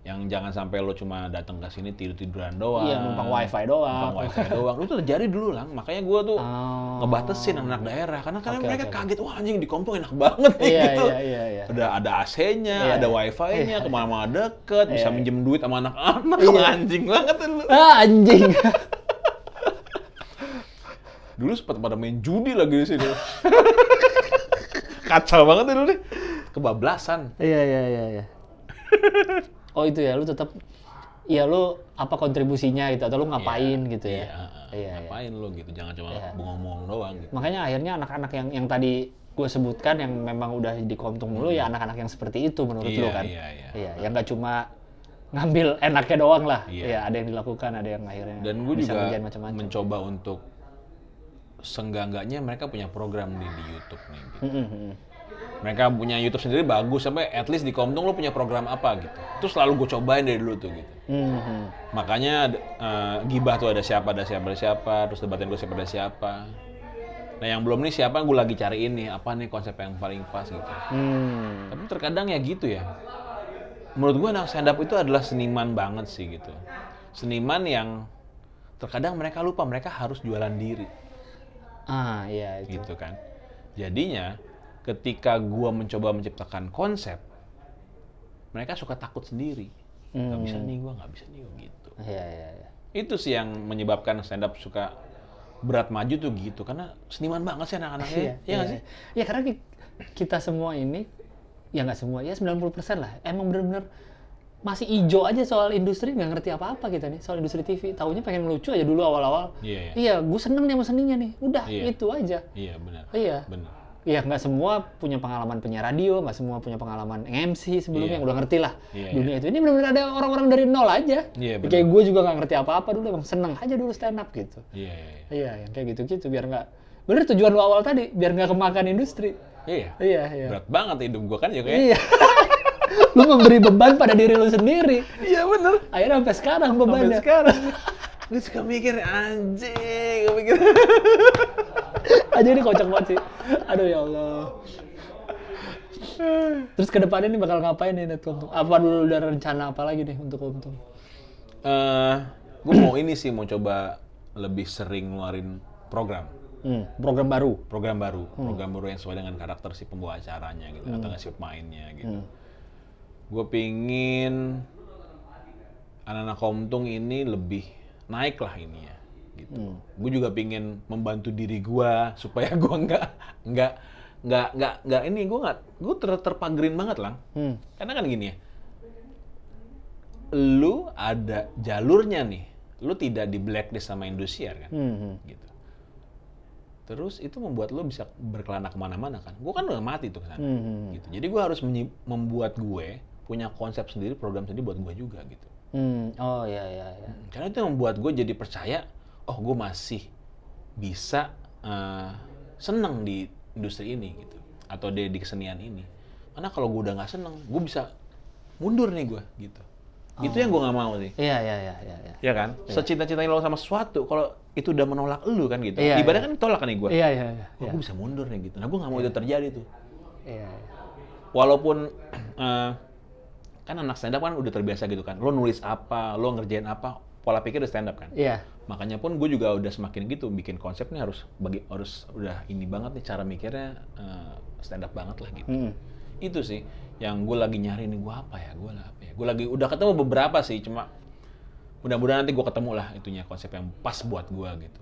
Yang jangan sampai lo cuma datang ke sini tidur-tiduran doang. Iya, numpang wifi doang. Lo tuh terjadi dulu lah. Makanya gue tuh ngebatasin anak daerah karena mereka kaget, wah anjing di Komtung enak banget nih gitu. Ada AC-nya, ada wifi-nya, kemana-mana deket, bisa minjem duit sama anak-anak. Anjing banget lu. Anjing. Dulu sempat pada main judi lagi di sini. Kacau banget dulu nih. Kebablasan. Iya. Oh itu ya, lu tetap lu apa kontribusinya gitu atau lu ngapain gitu ya? Ngapain lu gitu, jangan cuma bengong-bengong doang gitu. Makanya akhirnya anak-anak yang tadi gue sebutkan yang memang udah di Komtung dulu ya anak-anak yang seperti itu menurut lu kan? Iya. Yang nggak cuma ngambil enaknya doang lah. Iya, ada yang dilakukan, ada yang akhirnya dan gue bisa juga macam-macam. Mencoba untuk seenggak-enggaknya mereka punya program di YouTube nih gitu. Mereka punya YouTube sendiri bagus, sampai at least di Komtung lo punya program apa gitu. Itu selalu gue cobain dari dulu tuh gitu. Makanya gibah tuh ada siapa, terus debatin gue siapa ada siapa. Nah yang belum nih siapa gue lagi cari ini, apa nih konsep yang paling pas gitu. Tapi terkadang ya gitu ya. Menurut gue anak stand up itu adalah seniman banget sih gitu. Seniman yang terkadang mereka lupa mereka harus jualan diri. Iya itu. Gitu kan. Jadinya ketika gua mencoba menciptakan konsep, mereka suka takut sendiri. Nggak bisa nih gua, nggak bisa nih gua, gitu. Ya. Itu sih yang menyebabkan stand up suka berat maju tuh gitu, karena seniman banget sih anak-anaknya. Iya nggak sih? Ya karena kita semua ini, ya nggak semua, ya 90% lah, emang bener-bener masih ijo aja soal industri, nggak ngerti apa-apa kita nih soal industri TV. Taunya pengen lucu aja dulu awal-awal. Iya, gue seneng nih sama seninya nih. Udah, itu aja. Iya, benar. Iya, nggak semua punya pengalaman penyiar radio, nggak semua punya pengalaman MC sebelumnya, udah ngerti lah dunia itu. Ini benar-benar ada orang-orang dari nol aja. Kayak gue juga nggak ngerti apa-apa dulu, emang seneng aja dulu stand up gitu. Iya, kayak gitu-gitu biar nggak... Bener tujuan lu awal tadi, biar nggak kemakan industri. Iya. Berat banget hidup gue kan ya kayak. Lu memberi beban pada diri lu sendiri. Iya bener. Akhirnya sampai sekarang bebannya. Gue suka mikir, anjing. Anjing ini kocak banget sih. Aduh ya Allah. Terus ke depannya nih bakal ngapain nih Net Komtung? Apa dulu udah rencana apa lagi nih untuk Komtung? Gue mau ini sih, mau coba lebih sering ngeluarin program. Program baru yang sesuai dengan karakter si pembawa acaranya gitu, atau nggak si pemainnya gitu. Gue pingin anak-anak Komtung ini lebih naik lah ininya, gitu. Gue juga pingin membantu diri gue supaya gue nggak terpagerin banget lang. Karena kan gini ya, lu ada jalurnya nih, lu tidak di blacklist sama Indosiar kan, gitu. Terus itu membuat lo bisa berkelana kemana-mana kan. Gue kan udah mati tuh kesana, gitu. Jadi gue harus membuat gue punya konsep sendiri, program sendiri buat gue juga gitu. Oh iya. Karena itu membuat gue jadi percaya, oh gue masih bisa seneng di industri ini gitu, atau di kesenian ini. Karena kalau gue udah nggak seneng, gue bisa mundur nih gue gitu. Itu yang gue nggak mau sih. Iya. Iya kan? Secita-citain lo sama sesuatu, kalau itu udah menolak lu kan gitu. Ibaratnya kan tolak nih gue. Iya. Gue bisa mundur nih gitu. Nah gue nggak mau itu terjadi tuh. Iya. Walaupun kan anak stand up kan udah terbiasa gitu kan, lo nulis apa, lo ngerjain apa, pola pikir udah stand up kan. Makanya pun gue juga udah semakin gitu, bikin konsepnya harus udah ini banget nih, cara mikirnya stand up banget lah gitu. Itu sih yang gue lagi nyari nih, gue apa ya. Gue lagi udah ketemu beberapa sih, cuma mudah-mudahan nanti gue ketemu lah itunya konsep yang pas buat gue gitu.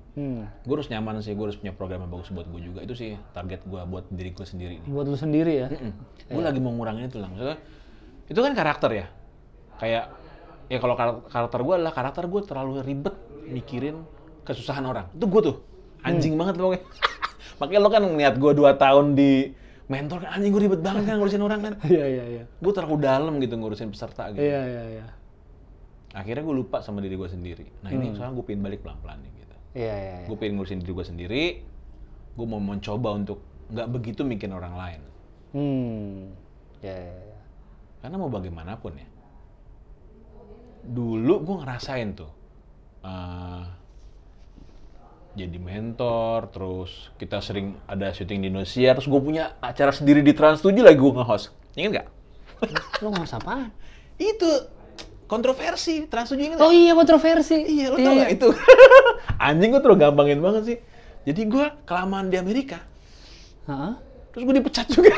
Gue harus nyaman sih, gue harus punya program yang bagus buat gue juga. Itu sih target gue buat diri gue sendiri nih. Buat lu sendiri ya? Gue lagi mau ngurangin itu lah. Maksudnya, itu kan karakter ya, kayak ya kalau karakter gue adalah karakter gue terlalu ribet mikirin kesusahan orang. Itu gue tuh anjing banget pokoknya. Makanya lo kan ngeliat gue 2 tahun di mentor kan, anjing gue ribet banget kan ngurusin orang kan. Iya. Gue terlalu dalam gitu ngurusin peserta gitu. Iya. Akhirnya gue lupa sama diri gue sendiri. Nah ini sekarang gue pengen balik pelan-pelan nih gitu. Iya. Gue pengen ngurusin diri gue sendiri. Gue mau mencoba untuk nggak begitu mikirin orang lain. Iya. Karena mau bagaimanapun ya, dulu gue ngerasain tuh jadi mentor, terus kita sering ada syuting di Indosiar, terus gue punya acara sendiri di Trans7 lagi gue nge-host, inget nggak? Lo nge-host apaan? Itu kontroversi Trans7, inget nggak? Oh iya kontroversi. Iya lo tau nggak itu? Anjing gue terus gampangin banget sih. Jadi gue kelamaan di Amerika, terus gue dipecat juga.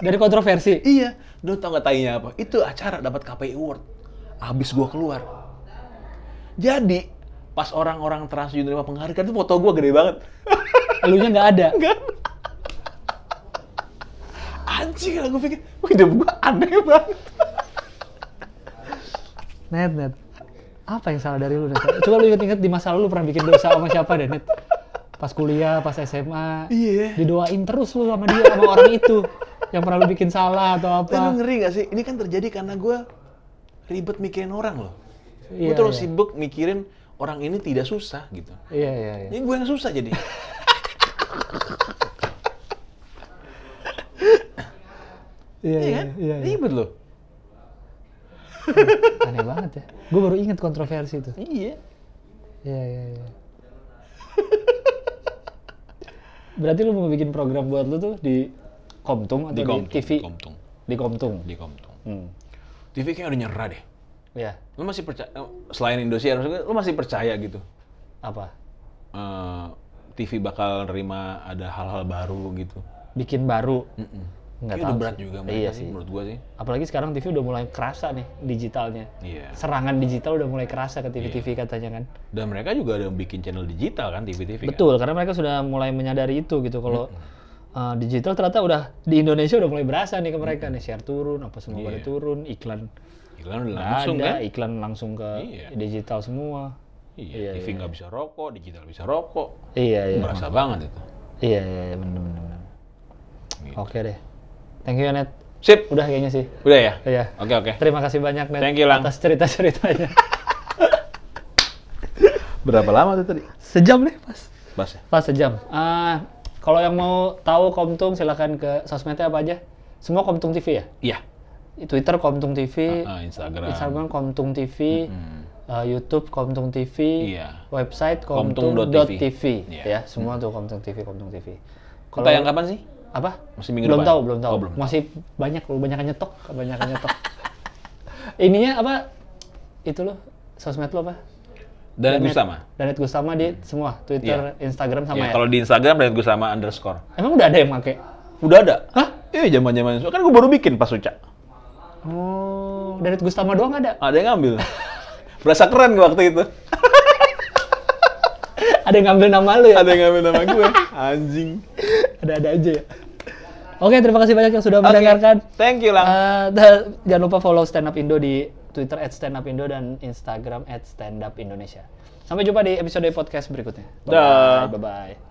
Dari kontroversi? Iya. Lo tau gak tainya apa? Itu acara dapat KPI Award. Abis gua keluar. Jadi, pas orang-orang Trans7 nerima penghargaan itu foto gua gede banget. Elunya gak ada? Gak. Anjing lah, gua pikir, hidup gua aneh banget. Net. Apa yang salah dari lu, Net? Coba lu inget-inget di masa lalu pernah bikin dosa sama siapa, Net? Pas kuliah, pas SMA. Iya. Didoain terus lu sama dia, sama orang itu. Yang pernah lu bikin salah atau apa? Lu ngeri nggak sih? Ini kan terjadi karena gue ribet mikirin orang loh. Gue terlalu sibuk mikirin orang ini tidak susah gitu. Iya. Ini gue yang susah jadi. Iya kan? Ribet loh. Aneh banget ya. Gue baru inget kontroversi itu. Iya. Berarti lu mau bikin program buat lu tuh di Komtung atau di TV? Di Komtung. TV kayaknya udah nyerah deh. Iya. Lu masih percaya, selain Indosiar, lu masih percaya gitu? Apa? TV bakal nerima ada hal-hal baru gitu. bikin baru. Nggak tahu. Udah berat juga mereka sih menurut gua sih. Apalagi sekarang TV udah mulai kerasa nih digitalnya. Iya. Serangan digital udah mulai kerasa ke TV-TV katanya kan. Dan mereka juga ada bikin channel digital kan TV-TV. Betul, kan? Karena mereka sudah mulai menyadari itu gitu kalau digital ternyata udah di Indonesia udah mulai berasa nih ke mereka nih, share turun, apa semua pada turun, iklan langsung ada, kan? Iklan langsung ke digital semua. Iya, TV nggak bisa rokok, digital bisa rokok. Iya, berasa banget itu. Iya, bener-bener. Gitu. Oke deh. Thank you, Net. Sip. Udah kayaknya sih. Udah ya? Iya. Oke. Terima kasih banyak, Net. Thank you, Lang. Atas cerita-ceritanya. Berapa lama tuh tadi? Sejam deh, pas. Ya? Pas sejam. Kalau yang mau tahu Komtung, silahkan ke sosmednya apa aja. Semua Komtung TV ya? Iya. Twitter Komtung TV. Instagram Komtung TV. YouTube Komtung TV. Iya. Website komtung.tv. Ya, semua tuh Komtung TV. Kalau yang kapan sih? Apa? Masih minggu depan? Belum tahu. Oh, belum. Masih banyak, kebanyakan nyetok. Ininya apa? Itu loh, sosmed lo apa? Danet Gustawa di semua, Twitter, Instagram sama ya? Kalau di Instagram Danet Gustawa _. Emang udah ada yang pake? Udah ada. Hah? Iya, zaman-zaman. Kan gue baru bikin pas Uca. Oh, Danet Gustawa doang ada? Ada yang ngambil. Berasa keren gue waktu itu. Ada yang ngambil nama lu ya? Ada yang ngambil nama gue. Anjing. Ada-ada aja ya. Oke, terima kasih banyak yang sudah mendengarkan. Thank you, Lang. Jangan lupa follow Stand Up Indo di Twitter @standupindo dan Instagram @standupindonesia. Sampai jumpa di episode podcast berikutnya. Bye-bye.